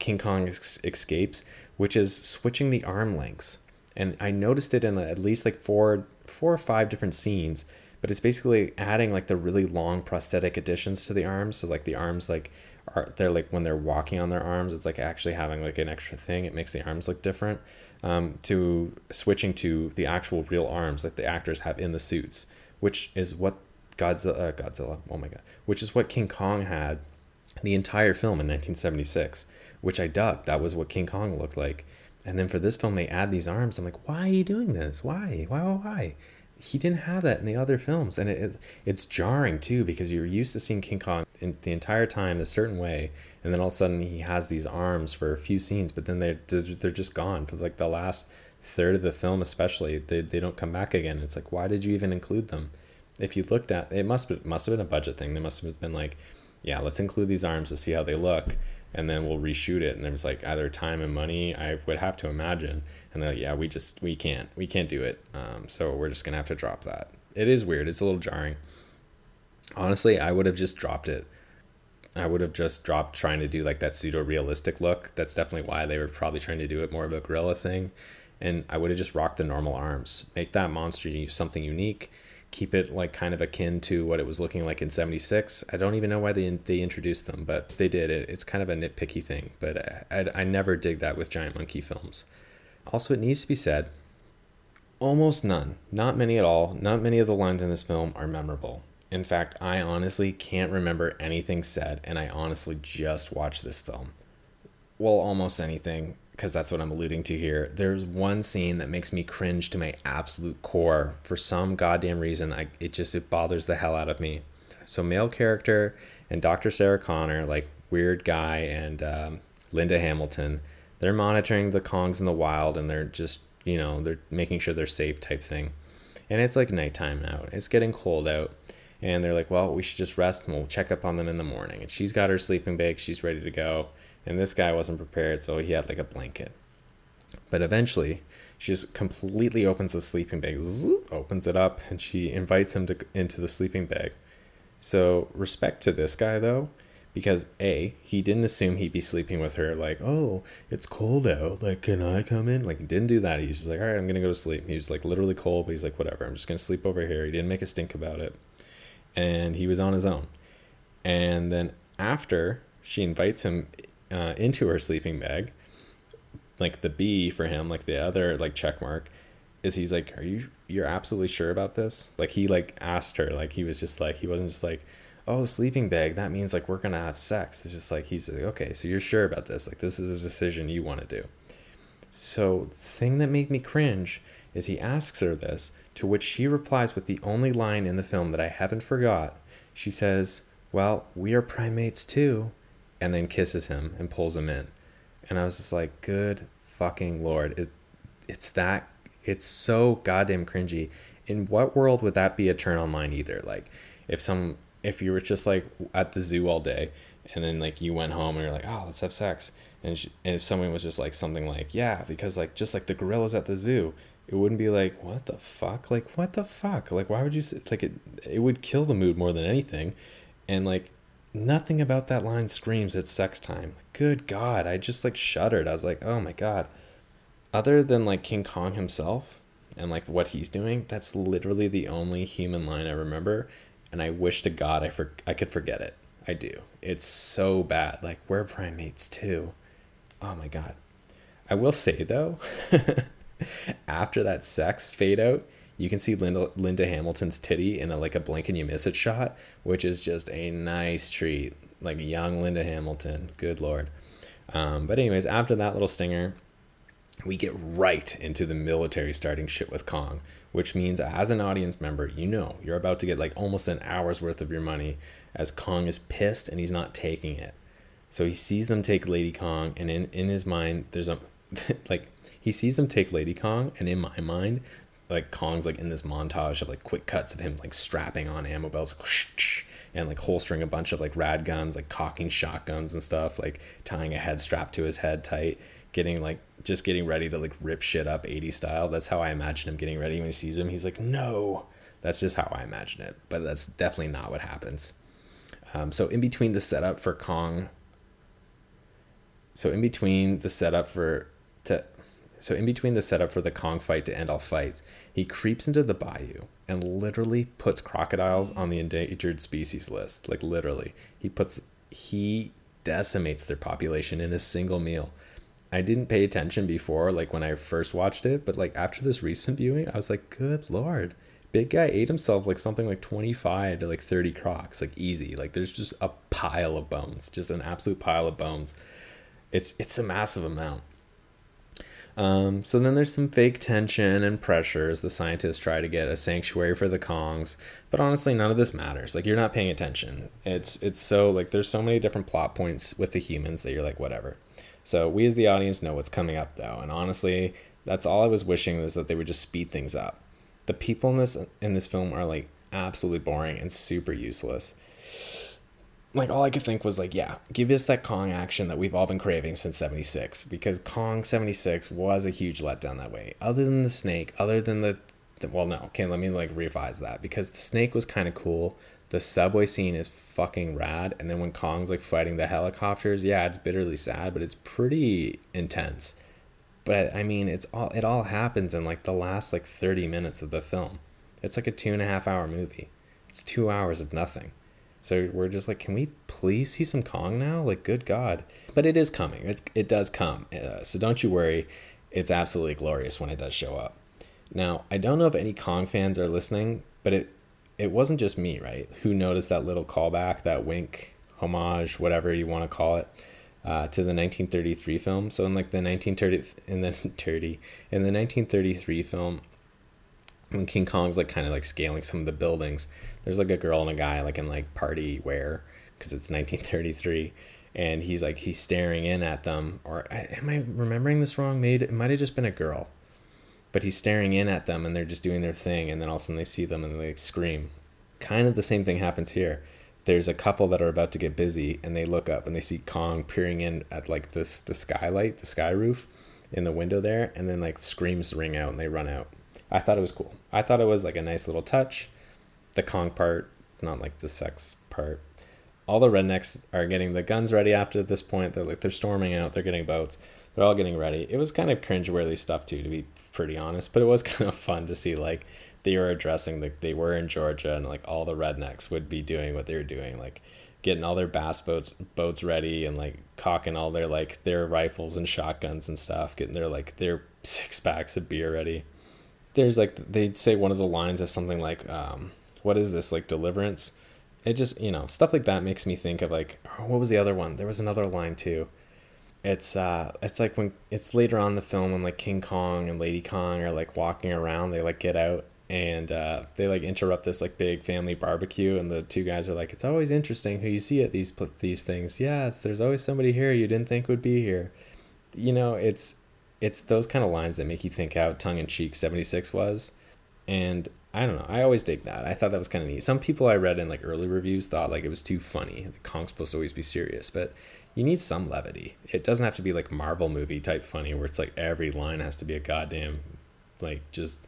King Kong Escapes, which is switching the arm lengths. And I noticed it in at least like four or five different scenes, but it's basically adding like the really long prosthetic additions to the arms. So like the arms, like they're like when they're walking on their arms, it's like actually having like an extra thing. It makes the arms look different, to switching to the actual real arms that the actors have in the suits, which is what Godzilla, oh my God, which is what King Kong had the entire film in 1976, which I dug. That was what King Kong looked like. And then for this film, they add these arms. I'm like, why are you doing this? Why? He didn't have that in the other films. And it's jarring too, because you're used to seeing King Kong in the entire time a certain way. And then all of a sudden he has these arms for a few scenes, but then they're just gone for like the last third of the film, especially. They don't come back again. It's like, why did you even include them? If you looked at it, must have been a budget thing. They must have been like, yeah, let's include these arms to see how they look, and then we'll reshoot it. And there was like either time and money, I would have to imagine. And they're like, yeah, we can't do it. So we're just gonna have to drop that. It is weird. It's a little jarring. Honestly, I would have just dropped it. I would have just dropped trying to do like that pseudo realistic look. That's definitely why they were probably trying to do it more of a gorilla thing. And I would have just rocked the normal arms. Make that monster something unique. Keep it like kind of akin to what it was looking like in 76. I don't even know why they introduced them, but they did. It's kind of a nitpicky thing, but I never dig that with giant monkey films. Also, it needs to be said, almost none, not many at all, not many of the lines in this film are memorable. In fact, I honestly can't remember anything said, and I honestly just watched this film. Well, almost anything, because that's what I'm alluding to here. There's one scene that makes me cringe to my absolute core. For some goddamn reason, it bothers the hell out of me. So male character and Dr. Sarah Connor, like weird guy, and Linda Hamilton, they're monitoring the Kongs in the wild, and they're just, you know, they're making sure they're safe type thing. And it's like nighttime now. It's getting cold out. And they're like, well, we should just rest and we'll check up on them in the morning. And she's got her sleeping bag. She's ready to go. And this guy wasn't prepared, so he had like a blanket. But eventually, she just completely opens the sleeping bag, opens it up, and she invites him into the sleeping bag. So respect to this guy, though, because A, he didn't assume he'd be sleeping with her, like, oh, it's cold out, like, can I come in? Like, he didn't do that. He's just like, all right, I'm going to go to sleep. He was like literally cold, but he's like, whatever, I'm just going to sleep over here. He didn't make a stink about it. And he was on his own. And then after she invites him into her sleeping bag, like the B for him, like the other like check mark, is he's like, you're absolutely sure about this? Like he like asked her, like he was just like, he wasn't just like, oh, sleeping bag, that means like we're gonna have sex. It's just like, he's like, okay, so you're sure about this? Like this is a decision you want to do. So the thing that made me cringe is he asks her this, to which she replies with the only line in the film that I haven't forgot. She says, well, we are primates too. And then kisses him and pulls him in. And I was just like, good fucking Lord. It's so goddamn cringy. In what world would that be a turn on line either? Like if you were just like at the zoo all day and then like you went home and you're like, oh, let's have sex, and if someone was just like something like, yeah, because like just like the gorillas at the zoo, it wouldn't be like, what the fuck, like why would you say, like it would kill the mood more than anything. And like nothing about that line screams it's sex time. Good God, I just like shuddered. I was like, oh my God. Other than like King Kong himself and like what he's doing, that's literally the only human line I remember, and I wish to God I could forget it. I do. It's so bad. Like, we're primates too. Oh my God. I will say though, after that sex fade out, you can see Linda Hamilton's titty in a blink and you miss it shot, which is just a nice treat. Like young Linda Hamilton, good Lord. But anyways, after that little stinger, we get right into the military starting shit with Kong, which means as an audience member, you know you're about to get like almost an hour's worth of your money, as Kong is pissed and he's not taking it. So he sees them take Lady Kong, and in his mind, like Kong's like in this montage of like quick cuts of him like strapping on ammo belts and like holstering a bunch of like rad guns, like cocking shotguns and stuff, like tying a head strap to his head tight, getting ready to like rip shit up 80s style. That's how I imagine him getting ready when he sees him. He's like, no, that's just how I imagine it, but that's definitely not what happens. So in between the setup for the Kong fight to end all fights, he creeps into the bayou and literally puts crocodiles on the endangered species list. Like literally, he decimates their population in a single meal. I didn't pay attention before, like when I first watched it, but like after this recent viewing, I was like, good Lord, big guy ate himself like something like 25 to like 30 crocs, like easy. Like there's just a pile of bones, just an absolute pile of bones. It's a massive amount. So then there's some fake tension and pressure as the scientists try to get a sanctuary for the Kongs, but honestly, none of this matters. Like, you're not paying attention. It's so, like, there's so many different plot points with the humans that you're like, whatever. So we as the audience know what's coming up, though, and honestly, that's all I was wishing, was that they would just speed things up. The people in this film are, like, absolutely boring and super useless. Like, all I could think was, like, yeah, give us that Kong action that we've all been craving since 76, because Kong 76 was a huge letdown that way. Other than the snake, because the snake was kind of cool. The subway scene is fucking rad, and then when Kong's, like, fighting the helicopters, yeah, it's bitterly sad, but it's pretty intense. But, I mean, it all happens in, like, the last, like, 30 minutes of the film. It's, like, a 2.5-hour movie. It's 2 hours of nothing. So we're just like, can we please see some Kong now? Like, good God. But it is coming. It does come. So don't you worry. It's absolutely glorious when it does show up. Now, I don't know if any Kong fans are listening, but it wasn't just me, right, who noticed that little callback, that wink, homage, whatever you want to call it, to the 1933 film. So in the 1933 film, when King Kong's like kind of like scaling some of the buildings, there's like a girl and a guy like in like party wear, because it's 1933, and he's staring in at them. Or am I remembering this wrong? It might have just been a girl, but he's staring in at them and they're just doing their thing, and then all of a sudden they see them and they like scream. Kind of the same thing happens here. There's a couple that are about to get busy and they look up and they see Kong peering in at like the sky roof in the window there, and then like screams ring out and they run out. I thought it was cool. I thought it was like a nice little touch. The Kong part, not like the sex part. All the rednecks are getting the guns ready after this point. They're storming out. They're getting boats. They're all getting ready. It was kind of cringeworthy stuff too, to be pretty honest. But it was kind of fun to see like they were addressing, like they were in Georgia, and like all the rednecks would be doing what they were doing, like getting all their bass boats ready and like cocking all their like their rifles and shotguns and stuff, getting their like their 6-packs of beer ready. There's like, they'd say one of the lines is something like, what is this, like deliverance? It just, you know, stuff like that makes me think of like, what was the other one? There was another line too. It's like when it's later on in the film when like King Kong and Lady Kong are like walking around, they like get out and they like interrupt this like big family barbecue, and the two guys are like, it's always interesting who you see at these things. Yeah, there's always somebody here you didn't think would be here. You know, it's those kind of lines that make you think how tongue-in-cheek 76 was. And I don't know. I always dig that. I thought that was kind of neat. Some people I read in like early reviews thought like it was too funny. Kong's supposed to always be serious, but you need some levity. It doesn't have to be like Marvel movie type funny where it's like every line has to be a goddamn like just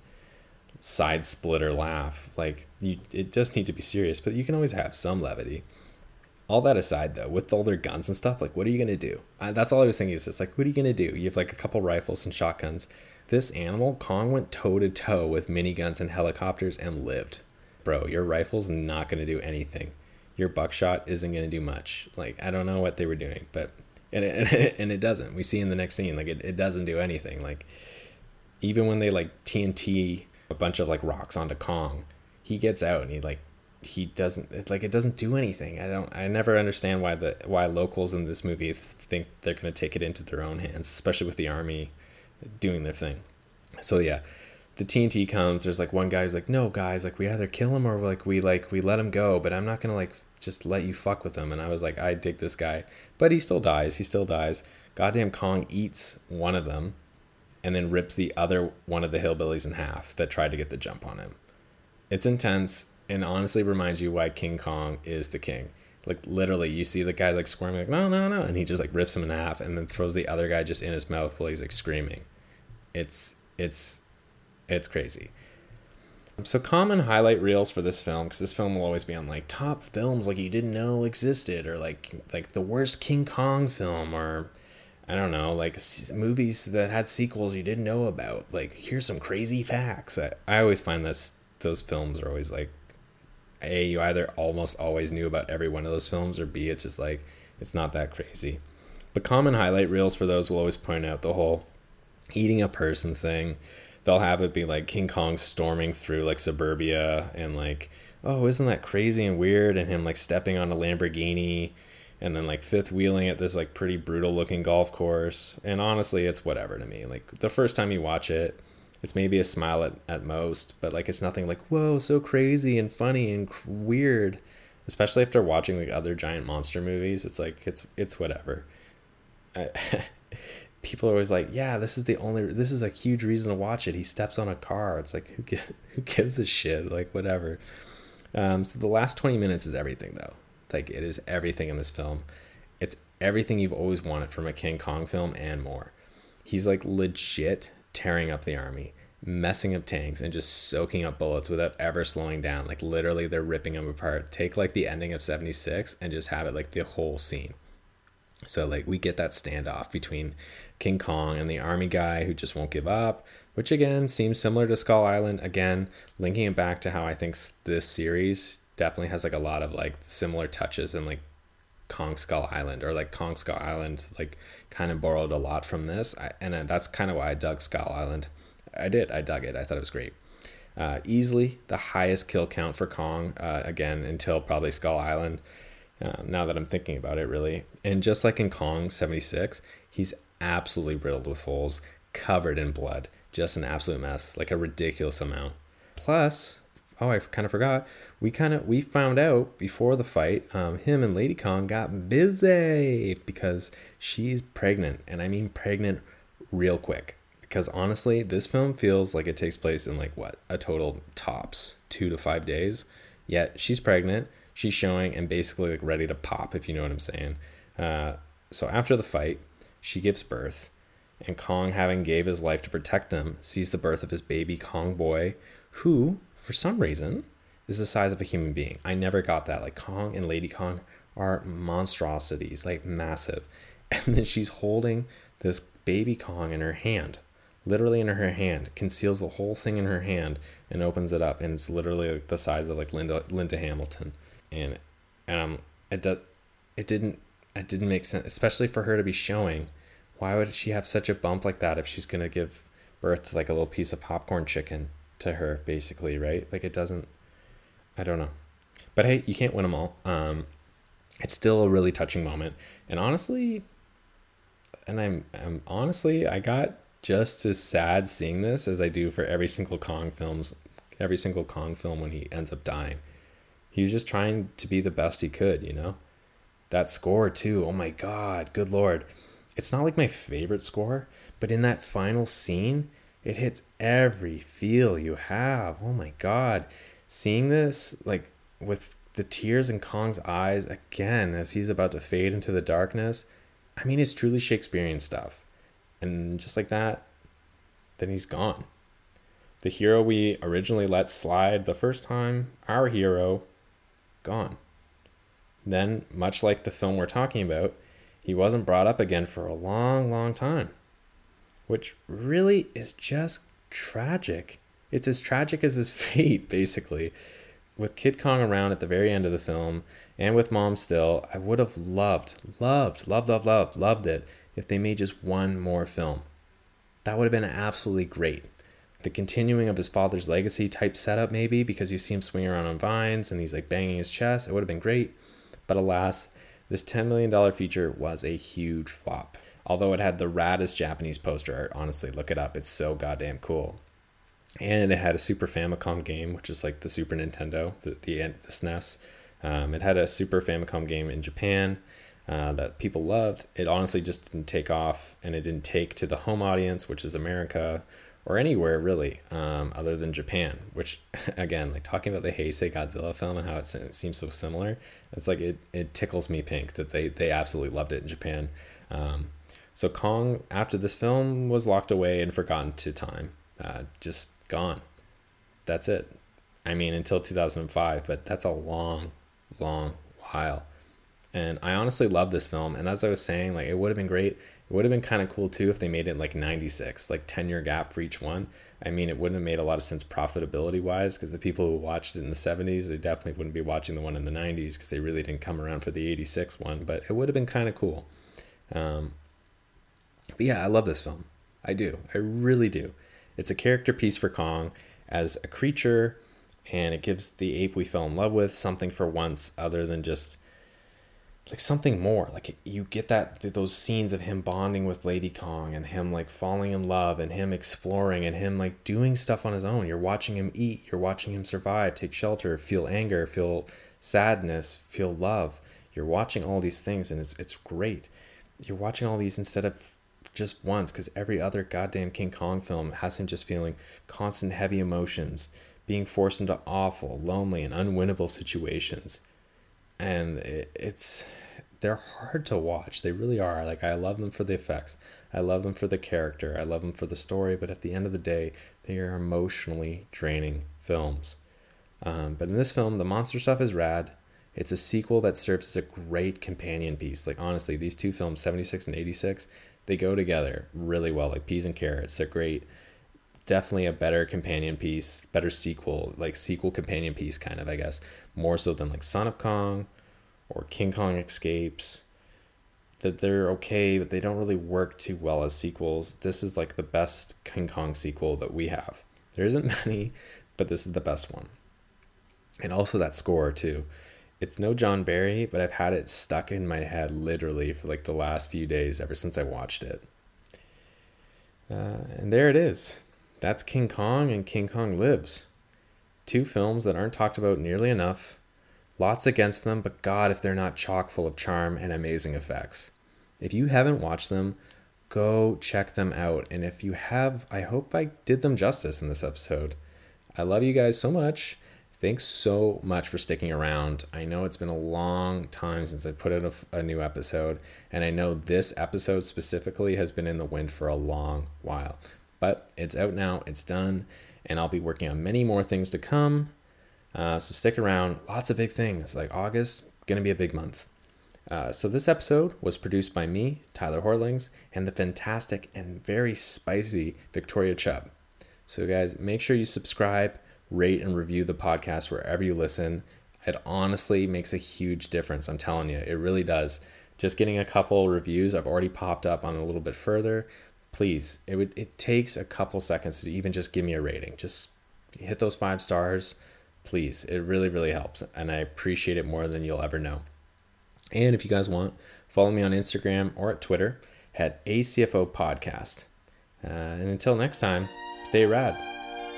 side splitter laugh. Like it does need to be serious, but you can always have some levity. All that aside, though, with all their guns and stuff, like, what are you going to do? That's all I was thinking is just like, what are you going to do? You have like a couple rifles and shotguns. This animal, Kong, went toe-to-toe with miniguns and helicopters and lived. Bro, your rifle's not going to do anything. Your buckshot isn't going to do much. Like, I don't know what they were doing, but... And it doesn't. We see in the next scene, like, it doesn't do anything. Like, even when they, like, TNT a bunch of, like, rocks onto Kong, he gets out and he doesn't... It's like, it doesn't do anything. I never understand why locals in this movie think they're going to take it into their own hands, especially with the army... doing their thing. So yeah, the TNT comes, there's like one guy who's like, no guys, like we either kill him or like we let him go, but I'm not gonna like just let you fuck with him. And I was like, I dig this guy, but he still dies. Goddamn Kong eats one of them and then rips the other one of the hillbillies in half that tried to get the jump on him. It's intense and honestly reminds you why King Kong is the king. Like literally you see the guy like squirming like no and he just like rips him in half and then throws the other guy just in his mouth while he's like screaming. It's crazy. So common highlight reels for this film, because this film will always be on like top films like you didn't know existed, or like the worst King Kong film, or I don't know, like movies that had sequels you didn't know about, like here's some crazy facts. I always find those films are always like, A, you either almost always knew about every one of those films, or B, it's just like, it's not that crazy. But common highlight reels for those will always point out the whole eating a person thing. They'll have it be like King Kong storming through like suburbia and like, oh, isn't that crazy and weird? And him like stepping on a Lamborghini and then like fifth wheeling at this like pretty brutal looking golf course. And honestly, it's whatever to me. Like the first time you watch it, it's maybe a smile at most, but like it's nothing like, whoa, so crazy and funny and weird, especially after watching like other giant monster movies. It's like, it's whatever. People are always like, yeah, this is a huge reason to watch it. He steps on a car. It's like, who gives a shit? Like whatever. So the last 20 minutes is everything though. Like it is everything in this film. It's everything you've always wanted from a King Kong film and more. He's like legit tearing up the army, messing up tanks, and just soaking up bullets without ever slowing down. Like literally they're ripping them apart. Take like the ending of 76 and just have it like the whole scene. So like we get that standoff between King Kong and the army guy who just won't give up, which again seems similar to Skull Island. Again, linking it back to how I think this series definitely has like a lot of like similar touches in like Kong Skull Island, or like Kong Skull Island like kind of borrowed a lot from this, and that's kind of why I dug Skull Island. I dug it. I thought it was great. Easily the highest kill count for Kong, again until probably Skull Island, now that I'm thinking about it really. And just like in Kong 76, he's absolutely riddled with holes, covered in blood, just an absolute mess, like a ridiculous amount. Plus, oh, I kind of forgot. We found out before the fight, him and Lady Kong got busy because she's pregnant, and I mean pregnant real quick. Because honestly, this film feels like it takes place in like what, a total tops 2 to 5 days. Yet she's pregnant, she's showing, and basically like ready to pop, if you know what I'm saying. So after the fight, she gives birth, and Kong, having gave his life to protect them, sees the birth of his baby Kong boy, who, for some reason, is the size of a human being. I never got that. Like Kong and Lady Kong are monstrosities, like massive. And then she's holding this baby Kong in her hand, literally in her hand, conceals the whole thing in her hand and opens it up. And it's literally like the size of like Linda Hamilton. And it didn't make sense, especially for her to be showing. Why would she have such a bump like that if she's going to give birth to like a little piece of popcorn chicken? To her, basically, right? Like it doesn't, I don't know, but hey, you can't win them all. It's still a really touching moment, and honestly, and I'm honestly, I got just as sad seeing this as I do for every single Kong film when he ends up dying. He was just trying to be the best he could, you know. That score too, oh my god, good lord, it's not like my favorite score, but in that final scene It hits every feel you have. Oh my God. Seeing this, like, with the tears in Kong's eyes again as he's about to fade into the darkness, I mean, it's truly Shakespearean stuff. And just like that, then he's gone. The hero we originally let slide the first time, our hero, gone. Then, much like the film we're talking about, he wasn't brought up again for a long, long time. Which really is just tragic. It's as tragic as his fate, basically. With Kid Kong around at the very end of the film, and with Mom still, I would have loved it if they made just one more film. That would have been absolutely great. The continuing of his father's legacy type setup, maybe, because you see him swing around on vines and he's like banging his chest. It would have been great. But alas, this $10 million feature was a huge flop. Although it had the raddest Japanese poster art. Honestly, look it up. It's so goddamn cool. And it had a Super Famicom game, which is like the Super Nintendo, the SNES. It had a Super Famicom game in Japan that people loved. It honestly just didn't take off, and it didn't take to the home audience, which is America, or anywhere really, other than Japan, which again, like talking about the Heisei Godzilla film and how it seems so similar, it's like it tickles me pink that they absolutely loved it in Japan. So Kong, after this film, was locked away and forgotten to time, just gone. That's it. I mean, until 2005, but that's a long, long while. And I honestly love this film. And as I was saying, like, it would have been great. It would have been kind of cool too if they made it like 96, like 10-year gap for each one. I mean, it wouldn't have made a lot of sense profitability wise because the people who watched it in the 70s, they definitely wouldn't be watching the one in the 90s because they really didn't come around for the 86 one, but it would have been kind of cool. But yeah, I love this film. I do. I really do. It's a character piece for Kong as a creature, and it gives the ape we fell in love with something for once other than just like something more. Like you get those scenes of him bonding with Lady Kong and him like falling in love and him exploring and him like doing stuff on his own. You're watching him eat. You're watching him survive, take shelter, feel anger, feel sadness, feel love. You're watching all these things, and it's great. You're watching all these instead of just once, because every other goddamn King Kong film has him just feeling constant heavy emotions, being forced into awful, lonely, and unwinnable situations. And they're hard to watch. They really are. Like, I love them for the effects. I love them for the character. I love them for the story. But at the end of the day, they are emotionally draining films. But in this film, the monster stuff is rad. It's a sequel that serves as a great companion piece. Like, honestly, these two films, 76 and 86, they go together really well, like peas and carrots. They're great. Definitely a better companion piece, better sequel, like sequel companion piece kind of, I guess, more so than like Son of Kong or King Kong Escapes. That they're okay, but they don't really work too well as sequels. This is like the best King Kong sequel that we have. There isn't many, but this is the best one. And also that score too. It's no John Barry, but I've had it stuck in my head literally for like the last few days ever since I watched it. And there it is. That's King Kong and King Kong Lives. Two films that aren't talked about nearly enough. Lots against them, but God, if they're not chock full of charm and amazing effects. If you haven't watched them, go check them out. And if you have, I hope I did them justice in this episode. I love you guys so much. Thanks so much for sticking around. I know it's been a long time since I put out a new episode, and I know this episode specifically has been in the wind for a long while. But it's out now, it's done, and I'll be working on many more things to come. So stick around. Lots of big things, like August, gonna be a big month. So this episode was produced by me, Tyler Horlings, and the fantastic and very spicy Victoria Chubb. So guys, make sure you subscribe, rate and review the podcast wherever you listen. It honestly makes a huge difference. I'm telling you, it really does. Just getting a couple reviews. I've already popped up on a little bit further. Please, it takes a couple seconds to even just give me a rating. Just hit those 5 stars, please. It really, really helps. And I appreciate it more than you'll ever know. And if you guys want, follow me on Instagram or at Twitter at ACFO Podcast. And until next time, stay rad.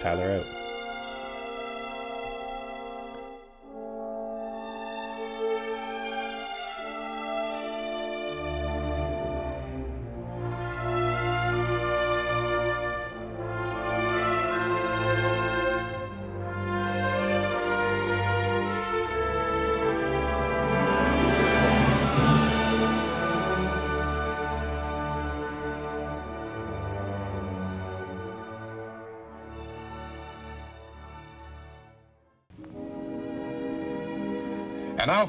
Tyler out. And now,